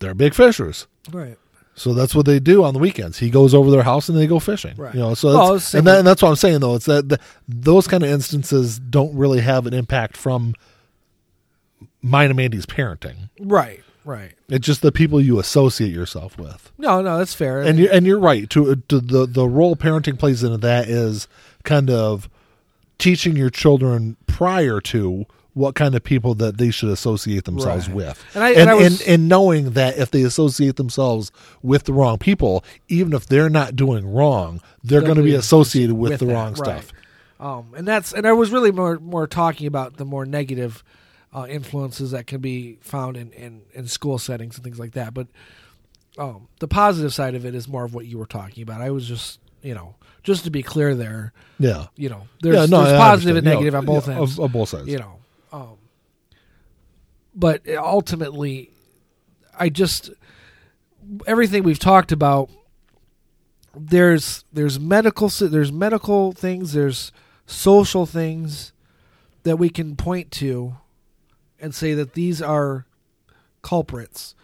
they're big fishers, right? So that's what they do on the weekends. He goes over their house and they go fishing, right? You know, so well, that's, and, that, and that's what I'm saying though. It's that the, those kind of instances don't really have an impact from mine and Mandy's parenting, right? Right. It's just the people you associate yourself with. No, no, that's fair. And you're, and you're right. To, to the, the role parenting plays into that is kind of teaching your children prior to what kind of people that they should associate themselves right. with. And, I, and, and, I was, and, and knowing that if they associate themselves with the wrong people, even if they're not doing wrong, they're going to be associated with, with the that, wrong right. stuff. Um, and that's and I was really more, more talking about the more negative Uh, influences that can be found in, in, in school settings and things like that. But um, the positive side of it is more of what you were talking about. I was just, you know, just to be clear there. Yeah. You know, there's, yeah, no, there's positive and negative you know, on both yeah, ends. On both sides. You know. Um, but ultimately, I just, everything we've talked about, there's there's medical there's medical things, there's social things that we can point to and say that these are culprits.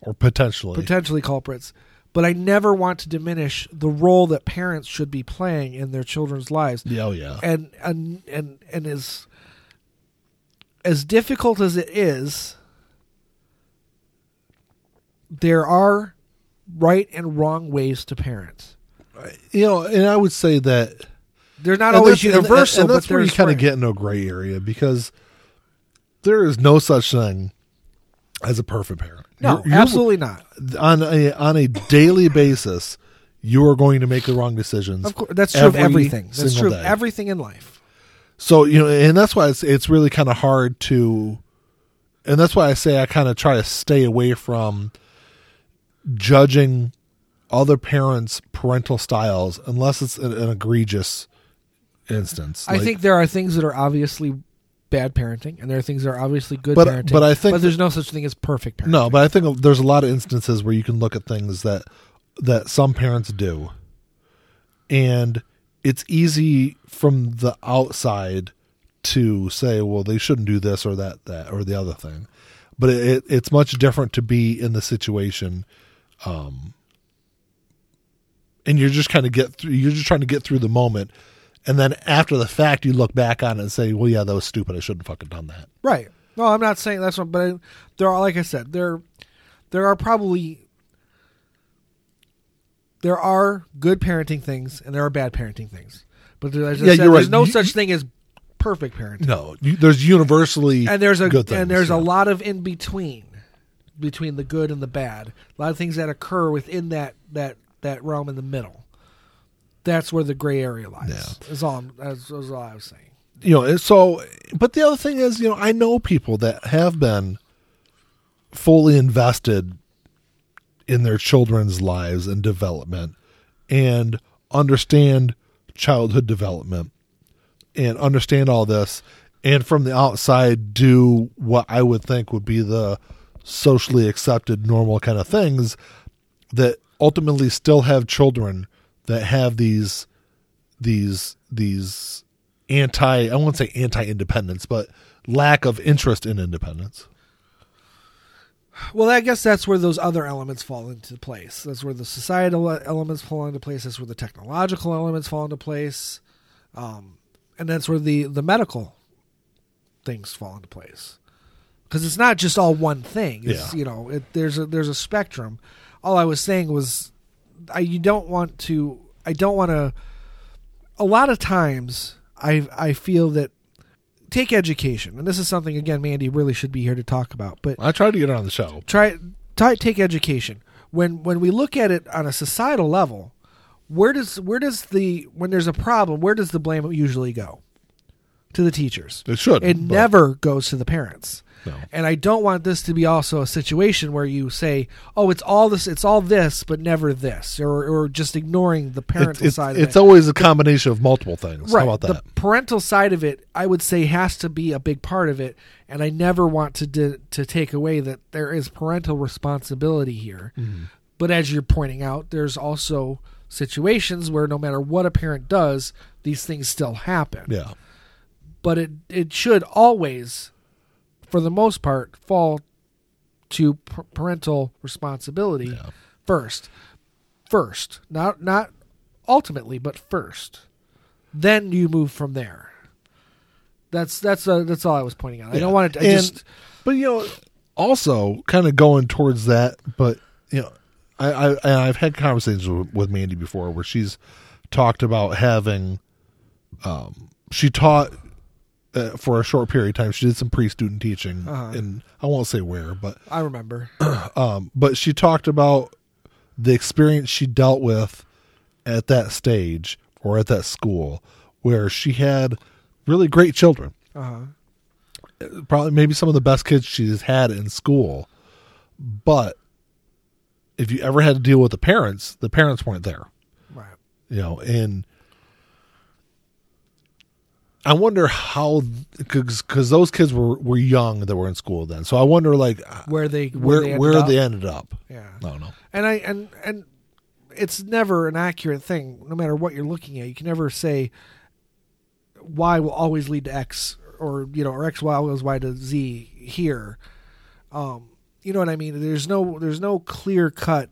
Or potentially. Potentially culprits. But I never want to diminish the role that parents should be playing in their children's lives. Oh, yeah. And and and, and as, as difficult as it is, there are right and wrong ways to parent. You know, and I would say that... They're not always universal, but they're... And that's where you kind of get into a gray area because... there is no such thing as a perfect parent. No, you're, absolutely you're, not. On a on a daily basis, you are going to make the wrong decisions. Of course, that's true of everything. That's true of everything in life. So, you know, and that's why it's it's really kind of hard to, and that's why I say I kind of try to stay away from judging other parents' parental styles unless it's an, an egregious instance. I like, think there are things that are obviously bad parenting, and there are things that are obviously good but, parenting. But I think but there's no such thing as perfect parenting. No, but I think there's a lot of instances where you can look at things that that some parents do, and it's easy from the outside to say, well, they shouldn't do this or that, that or the other thing. But it, it's much different to be in the situation, um, and you're just kind of get through. You're just trying to get through the moment. And then after the fact, you look back on it and say, well, yeah, that was stupid. I shouldn't have fucking done that. Right. No, I'm not saying that's one, but I, there are, like I said, there, there are probably, there are good parenting things and there are bad parenting things. But there, as I yeah, said, you're right. there's no you, such thing as perfect parenting. No, you, there's universally and there's a, good things. And there's yeah. a lot of in between, between the good and the bad. A lot of things that occur within that, that, that realm in the middle. That's where the gray area lies. Yeah. Is all, that's, that's all I was saying. You know, so, but the other thing is, you know, I know people that have been fully invested in their children's lives and development and understand childhood development and understand all this. And from the outside do what I would think would be the socially accepted, normal kind of things that ultimately still have children that have these, these, these anti, I won't say anti-independence, but lack of interest in independence. Well, I guess that's where those other elements fall into place. That's where the societal elements fall into place. That's where the technological elements fall into place. Um, and that's where the, the medical things fall into place. Because it's not just all one thing. It's, yeah. You know, it, there's a, there's a spectrum. All I was saying was, I you don't want to I don't want to a lot of times I I feel that take education, and this is something again Mandy really should be here to talk about, but I tried to get her on the show. Try, try take education. When when we look at it on a societal level, where does where does the when there's a problem, where does the blame usually go? To the teachers. It should. It never goes to the parents. No. And I don't want this to be also a situation where you say, "Oh, it's all this, it's all this, but never this," or, or just ignoring the parental it, it, side of it. It's always a combination of multiple things. Right. How about that? The parental side of it, I would say, has to be a big part of it, and I never want to di- to take away that there is parental responsibility here. Mm-hmm. But as you're pointing out, there's also situations where no matter what a parent does, these things still happen. Yeah. But it it should always, for the most part, fall to p- parental responsibility yeah. first. First. Not not ultimately, but first. Then you move from there. That's that's a, that's all I was pointing out. Yeah. I don't want to I and, just But you know, also kind of going towards that, but you know, I, I and I've had conversations with, with Mandy before where she's talked about having um she taught Uh, for a short period of time, she did some pre-student teaching, uh-huh. and I won't say where, but I remember. Um, but she talked about the experience she dealt with at that stage or at that school, where she had really great children, uh-huh. probably maybe some of the best kids she's had in school. But if you ever had to deal with the parents, the parents weren't there, right? You know, and I wonder how, because those kids were, were young that were in school then. So I wonder, like, where they where where they ended, where up. They ended up. Yeah, I don't know. And I and and it's never an accurate thing, no matter what you're looking at. You can never say Y will always lead to X, or you know, or X Y always Y to Z here. Um, you know what I mean? There's no there's no clear cut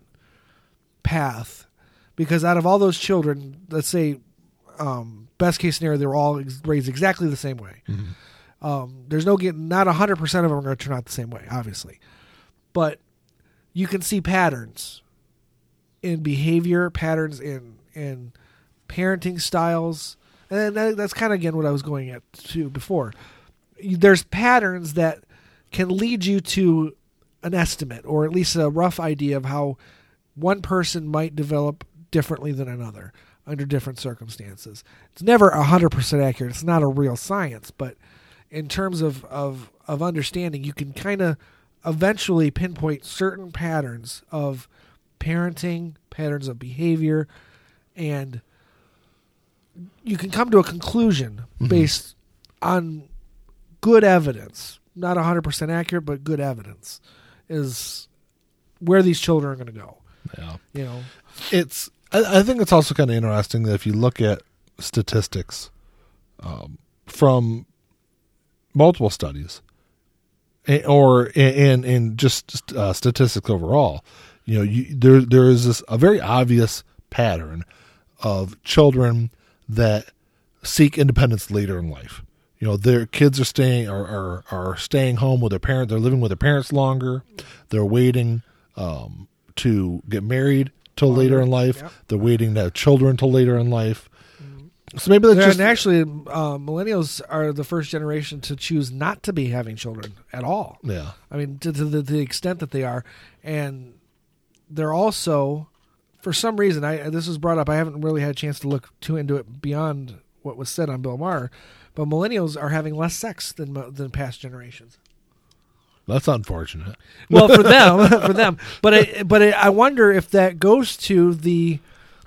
path, because out of all those children, let's say. Um, best case scenario, they were all ex- raised exactly the same way. Mm-hmm. Um, there's no getting, not one hundred percent of them are going to turn out the same way, obviously. But you can see patterns in behavior, patterns in, in parenting styles. And that, that's kind of, again, what I was going at too before. there's patterns that can lead you to an estimate or at least a rough idea of how one person might develop differently than another under different circumstances. It's never one hundred percent accurate. It's not a real science, but in terms of, of, of understanding, you can kind of eventually pinpoint certain patterns of parenting, patterns of behavior, and you can come to a conclusion mm-hmm. based on good evidence. Not one hundred percent accurate, but good evidence is where these children are going to go. Yeah. You know, it's, I, I think it's also kind of interesting that if you look at statistics um, from multiple studies or in, in just uh, statistics overall, you know, you, there, there is this, a very obvious pattern of children that seek independence later in life. You know, their kids are staying are, are are staying home with their parents. They're living with their parents longer. They're waiting um, to get married till longer. later in life. Yep. They're waiting to have children till later in life. Mm-hmm. So maybe that's yeah, just and actually uh, millennials are the first generation to choose not to be having children at all. Yeah, I mean to, to, the, to the extent that they are, and they're also for some reason. I this was brought up. I haven't really had a chance to look too into it beyond what was said on Bill Maher. But millennials are having less sex than than past generations. That's unfortunate. Well, for them, for them. But I, but I, I wonder if that goes to the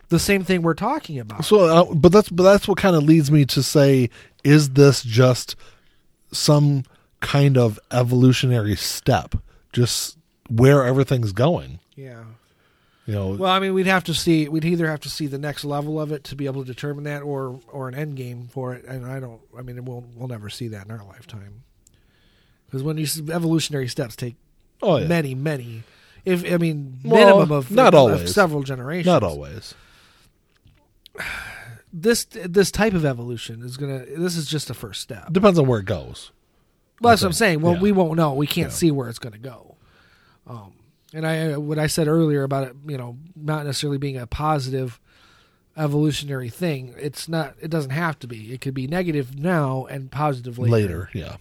the same thing we're talking about. So, uh, but that's but that's what kind of leads me to say: is this just some kind of evolutionary step? Just where everything's going? Yeah. You know, well, I mean, we'd have to see. We'd either have to see the next level of it to be able to determine that, or or an end game for it. And I don't. I mean, we'll we'll never see that in our lifetime, because when these evolutionary steps take oh, yeah. many, many, if I mean well, minimum of not uh, always. Of several generations, not always. This this type of evolution is gonna. This is just the first step. Depends on where it goes. Well, that's what I'm saying. Well, yeah. we won't know. We can't yeah. see where it's gonna go. Um. And I, what I said earlier about it, you know, not necessarily being a positive evolutionary thing. It's not. It doesn't have to be. It could be negative now and positive later. Later, yeah.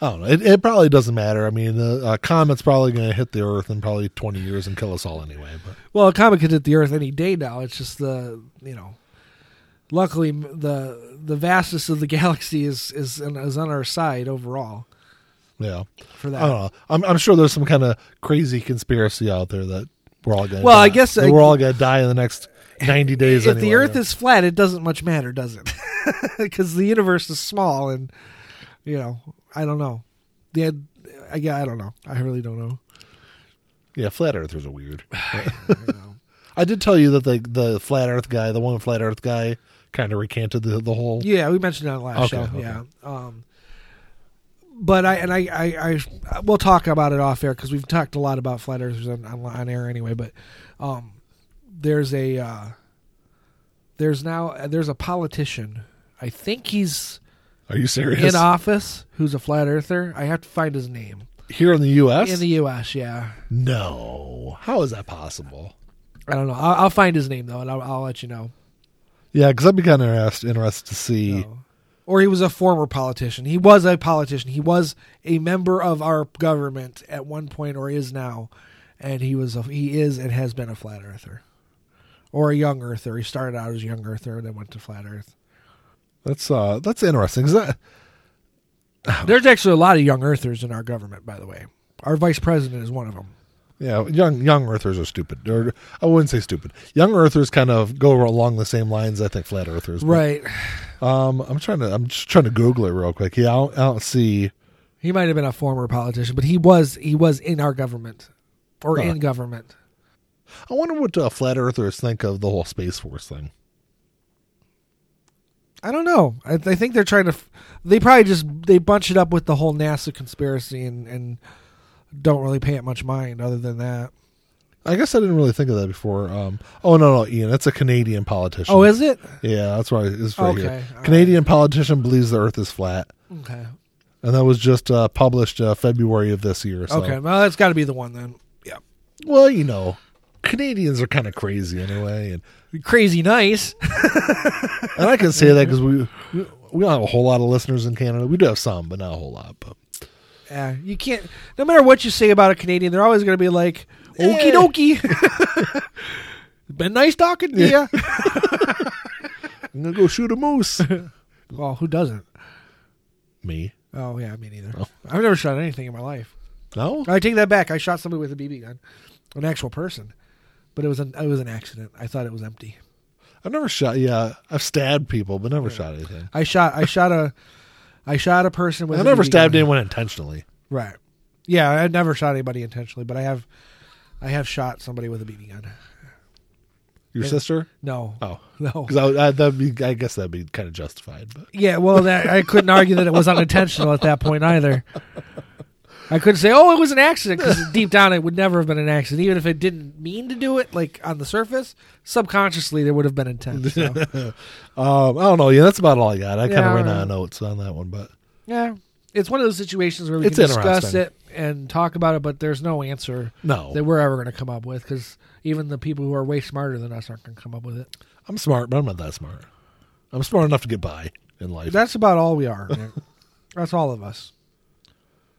I don't know. It, it probably doesn't matter. I mean, the uh, comet's probably going to hit the Earth in probably twenty years and kill us all anyway. But well, a comet could hit the Earth any day now. It's just the you know, luckily the the vastness of the galaxy is is is on our side overall. Yeah, for that. I don't know. I'm, I'm sure there's some kind of crazy conspiracy out there that we're all going. Well, die. I guess that I, we're all going to die in the next ninety days. If anyway. The Earth is flat, it doesn't much matter, does it? Because the universe is small, and you know, I don't know. Yeah, I, yeah, I don't know. I really don't know. Yeah, flat earthers are weird. I, know. I did tell you that the the flat Earth guy, the one flat Earth guy, kind of recanted the the whole. Yeah, we mentioned that on the last okay, show. Okay. Yeah. Um, But I and I, I, I we'll talk about it off air because we've talked a lot about flat earthers on, on, on air anyway. But um, there's a uh, there's now there's a politician. I think he's are you serious in office who's a flat earther. I have to find his name here in the U S In the U S, yeah. No, how is that possible? I don't know. I'll, I'll find his name though, and I'll, I'll let you know. Yeah, because I'd be kind of interested, interested to see. No. Or he was a former politician. He was a politician. He was a member of our government at one point, or is now, and he was a, he is and has been a flat earther, or a young earther. He started out as a young earther and then went to flat Earth. That's uh, that's interesting. Is that there's actually a lot of young earthers in our government, by the way. Our vice president is one of them. Yeah, young young earthers are stupid. Or I wouldn't say stupid. Young earthers kind of go along the same lines I think flat earthers. But, right. Um, I'm trying to. I'm just trying to Google it real quick. Yeah, I don't, I don't see. He might have been a former politician, but he was he was in our government or huh. in government. I wonder what uh, flat earthers think of the whole Space Force thing. I don't know. I, I think they're trying to. They probably just they bunch it up with the whole NASA conspiracy and. and don't really pay it much mind other than that. I guess I didn't really think of that before. Um, oh, no, no, Ian. That's a Canadian politician. Oh, is it? Yeah, that's right. It's right okay, here. Canadian right. politician believes the Earth is flat. Okay. And that was just uh, published uh, February of this year. So. Okay. Well, that's got to be the one then. Yeah. Well, you know, Canadians are kind of crazy anyway. and Crazy nice. And I can say that because we we don't have a whole lot of listeners in Canada. We do have some, but not a whole lot. But uh, you can't, no matter what you say about a Canadian, they're always going to be like, okie dokie. Been nice talking to yeah. you. I'm going to go shoot a moose. Well, who doesn't? Me. Oh, yeah, me neither. Oh. I've never shot anything in my life. No? I take that back. I shot somebody with a B B gun, an actual person. But it was an, it was an accident. I thought it was empty. I've never shot, yeah. I've stabbed people, but never yeah. shot anything. I shot I shot a I shot a person with I've a never B B stabbed gun. Anyone intentionally. Right. Yeah, I've never shot anybody intentionally, but I have I have shot somebody with a B B gun. Your and, sister? No. Oh. No. Because I, I, I guess that'd be kind of justified. But. Yeah, well, that, I couldn't argue that it was unintentional at that point either. I couldn't say, oh, it was an accident, because deep down it would never have been an accident. Even if it didn't mean to do it, like on the surface, subconsciously there would have been intent. So. um, I don't know. Yeah, that's about all I got. I yeah, kind of ran out of notes on that one. But yeah, it's one of those situations where we it's can discuss it and talk about it, but there's no answer no. that we're ever going to come up with, because even the people who are way smarter than us aren't going to come up with it. I'm smart, but I'm not that smart. I'm smart enough to get by in life. That's about all we are. Man. That's all of us.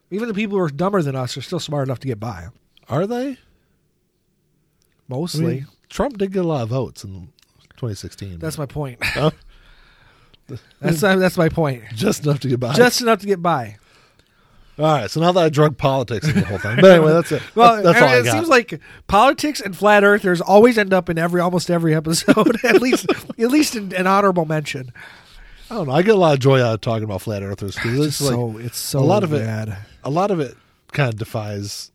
Even the people who are dumber than us are still smart enough to get by. Are they? Mostly. I mean, Trump did get a lot of votes in twenty sixteen. That's my point. Huh? that's that's my point. Just enough to get by. Just enough to get by. All right, so now that I drug politics into the whole thing. But anyway, that's it. Well, that's, that's all I got. It seems like politics and flat earthers always end up in every almost every episode, at least at least in, an honorable mention. I don't know. I get a lot of joy out of talking about flat earthers. It's, it's so like, it's so a lot of bad. It, a lot of it kind of defies.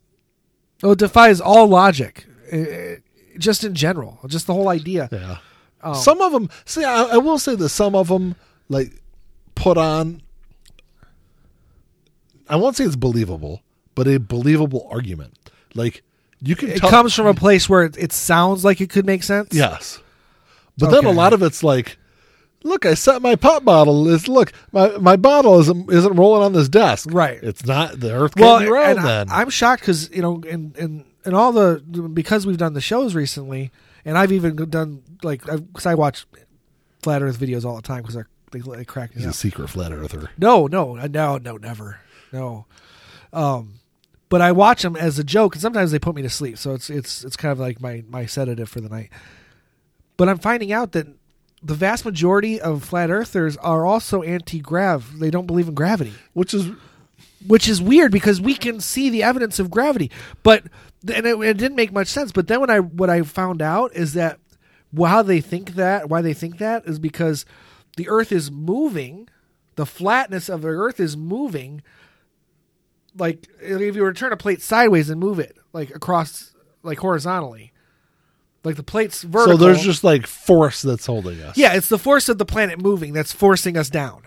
Oh, it defies all logic, it, it, just in general, just the whole idea. Yeah. Um, some of them. See, I, I will say that some of them, like, put on. I won't say it's believable, but a believable argument. Like you can. It t- comes from a place where it, it sounds like it could make sense. Yes, but okay. Then a lot of it's like. Look, I set my pop bottle. Is look, my, my bottle isn't isn't rolling on this desk. Right, it's not the earth. Well, can't be round then. I, I'm shocked because you know, and and and all the because we've done the shows recently, and I've even done like because I watch flat Earth videos all the time because they they crack me up. He's a secret flat earther. No, no, no, no, never, no. Um, but I watch them as a joke, and sometimes they put me to sleep. So it's it's it's kind of like my my sedative for the night. But I'm finding out that. The vast majority of flat earthers are also anti-grav. They don't believe in gravity, which is which is weird because we can see the evidence of gravity. But and it, it didn't make much sense. But then when I what I found out is that how they think that why they think that is because the Earth is moving. The flatness of the Earth is moving. Like if you were to turn a plate sideways and move it like across like horizontally. Like the plate's vertical. So there's just like force that's holding us. Yeah, it's the force of the planet moving that's forcing us down.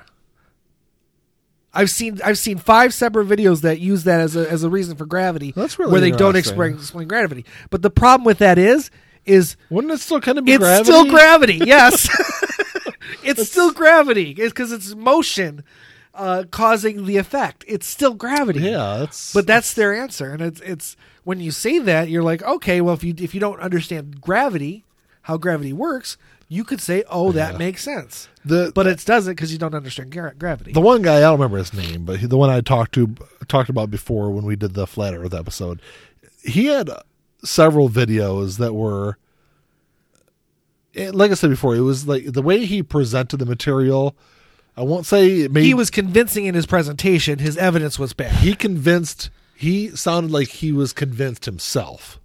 I've seen I've seen five separate videos that use that as a as a reason for gravity. That's really where they don't explain, explain gravity. But the problem with that is is wouldn't it still kind of be it's gravity? It's still gravity. Yes, it's that's, still gravity. It's because it's motion uh, causing the effect. It's still gravity. Yeah, that's but that's their answer, and it's it's. When you say that, you're like, okay, well, if you if you don't understand gravity, how gravity works, you could say, oh, that yeah. makes sense. The, but the, it doesn't because you don't understand gra- gravity. The one guy, I don't remember his name, but he, the one I talked to talked about before when we did the Flat Earth episode, he had several videos that were, like I said before, it was like the way he presented the material. I won't say it made, he was convincing in his presentation. His evidence was bad. He convinced. He sounded like he was convinced himself.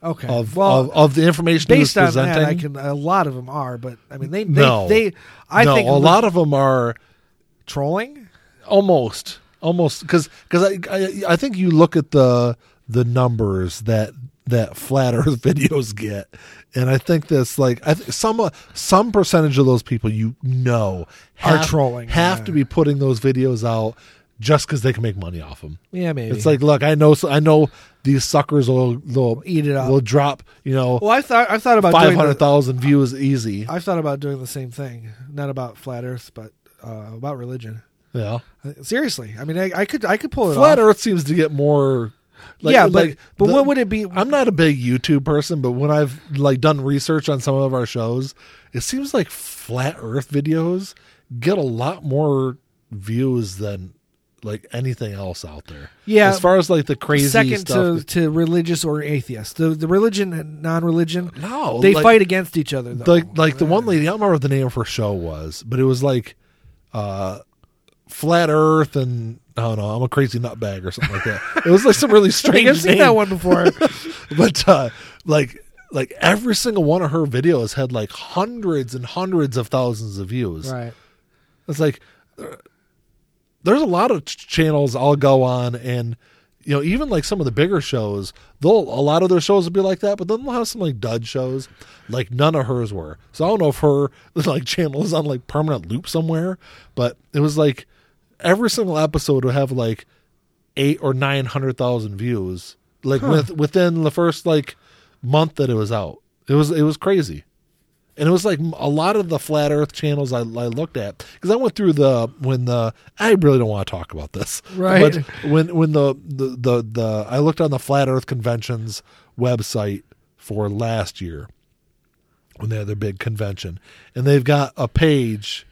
Okay. Of well, of, of the information he was presenting. Based on that, I can, a lot of them are, but I mean, they they, no. they I no, think a lot of them are trolling. Almost, almost, because I, I I think you look at the the numbers that that flat Earth videos get, and I think that's like I th- some uh, some percentage of those people you know have, are trolling have yeah. to be putting those videos out. Just because they can make money off them, yeah, maybe it's like, look, I know, I know these suckers will, will eat it up, will drop, you know. Well, I thought, I thought about five hundred thousand views easy. I've thought about doing the same thing, not about flat Earth, but uh, about religion. Yeah, seriously, I mean, I, I could, I could pull it off. Flat Earth seems to get more. Like, yeah, like, but but the, what would it be? I'm not a big YouTube person, but when I've like done research on some of our shows, it seems like flat Earth videos get a lot more views than like anything else out there. Yeah. As far as like the crazy second stuff. Second to, to religious or atheist. The the religion and non-religion. No. They like, fight against each other though. Like, like the one lady, I don't remember what the name of her show was, but it was like uh, Flat Earth and I don't know, I'm a crazy nutbag or something like that. It was like some really strange I've seen name. That one before. But uh, like like every single one of her videos had like hundreds and hundreds of thousands of views. Right. It's like... There's a lot of channels I'll go on and, you know, even like some of the bigger shows, they'll a lot of their shows will be like that, but then they'll have some like dud shows, like none of hers were. So I don't know if her like channel is on like permanent loop somewhere, but it was like every single episode would have like eight or nine hundred thousand views, like huh. with, within the first like month that it was out. It was it was crazy. And it was like a lot of the flat earth channels I, I looked at because I went through the, when the, I really don't want to talk about this. Right. But when, when the, the, the, the, I looked on the Flat Earth Convention's website for last year when they had their big convention, and they've got a page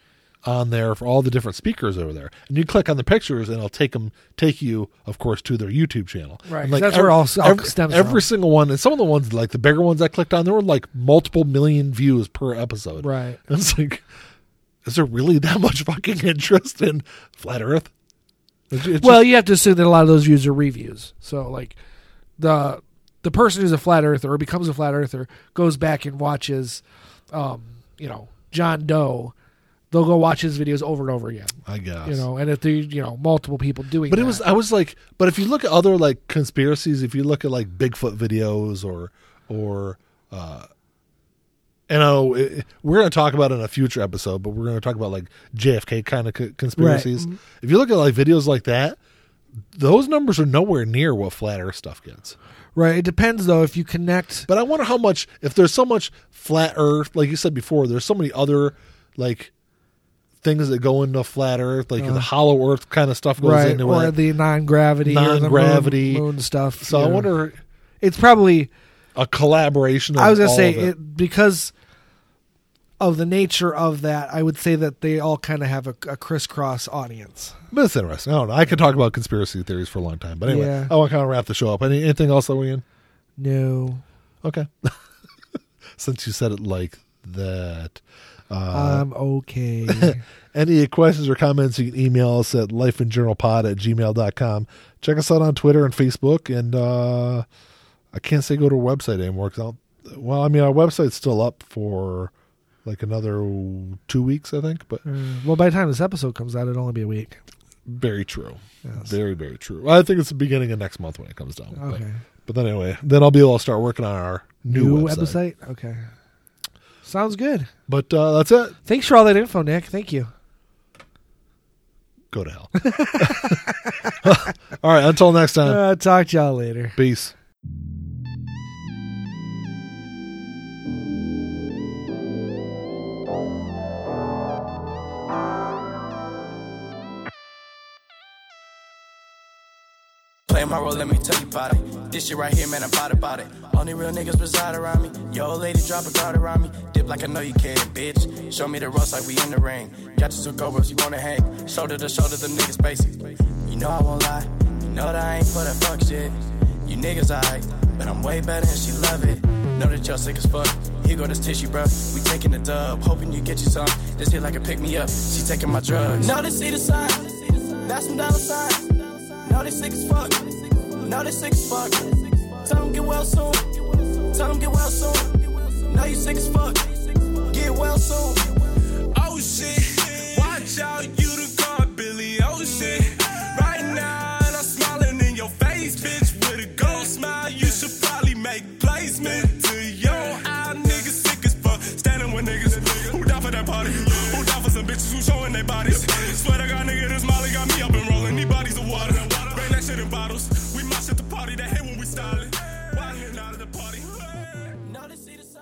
on there for all the different speakers over there. And you click on the pictures and it'll take them, take you of course to their YouTube channel. Right. And like that's every, where all every, stems every single one. And some of the ones like the bigger ones I clicked on, there were like multiple million views per episode. Right. And it's like, is there really that much fucking interest in flat earth? It's, it's well, just, you have to assume that a lot of those views are reviews. So like the, the person who's a flat earther or becomes a flat earther goes back and watches, um, you know, John Doe. They'll go watch his videos over and over again. I guess. You know, and if they, you know, multiple people doing that. But it was, I was like, but if you look at other like conspiracies, if you look at like Bigfoot videos or, or, uh, you know, it, we're going to talk about it in a future episode, but we're going to talk about like J F K kind of co- conspiracies. Right. Mm-hmm. If you look at like videos like that, those numbers are nowhere near what flat earth stuff gets. Right. It depends, though, if you connect. But I wonder how much, if there's so much flat earth, like you said before, there's so many other like, things that go into flat earth, like uh, the hollow earth kind of stuff goes right, into or it. Or the non-gravity. Non-gravity. Or the moon, moon stuff. So I know. Wonder... It's probably... A collaboration of all I was going to say, it. It, because of the nature of that, I would say that they all kind of have a, a crisscross audience. But it's interesting. I don't know. I could talk about conspiracy theories for a long time. But anyway, yeah. I want to kind of wrap the show up. Any, anything else that we're in? No. Okay. Since you said it like that... Uh, I'm okay. Any questions or comments, you can email us at lifeinjournalpod at gmail dot com. Check us out on Twitter and Facebook. And uh, I can't say go to our website anymore. Cause I'll, well, I mean, our website's still up for like another two weeks, I think. But mm. Well, by the time this episode comes out, it'll only be a week. Very true. Yes. Very, very true. I think it's the beginning of next month when it comes down. Okay. But, but then anyway, then I'll be able to start working on our new, new website. website. Okay. Sounds good. But uh, that's it. Thanks for all that info, Nick. Thank you. Go to hell. All right. Until next time. Uh, talk to y'all later. Peace. Play my role, let me tell you about it. This shit right here, man, I'm about about it. Only real niggas reside around me. Yo, lady, drop a guard around me. Dip like I know you can, bitch. Show me the ropes like we in the ring. Got you two cobras, you wanna hang. Shoulder to shoulder, them niggas basic. You know I won't lie. You know that I ain't for that fuck shit. You niggas alright, but I'm way better and she love it. Know that y'all sick as fuck. Here go this tissue, bruh. We taking the dub, hoping you get you some. This hit like a pick me up. She taking my drugs. Know they see the sign. That's some dollar sign. Know they sick as fuck. Know they sick as fuck. Tell them get well soon. Tell them get well soon. Know you sick as fuck. Get well soon. Oh shit. Watch out, you the god, Billy Ocean. Right now, and I'm smiling in your face, bitch. With a gold smile, you should probably make placement. To your eye, niggas sick as fuck. Standing with niggas who down for that party. Who down for some bitches who showing their bodies. Swear to God, nigga, this Molly got me up and rolling. These bodies of water. Shit in bottles, we mosh at the party, they hate when we styling. Why here not at the party? Now they see the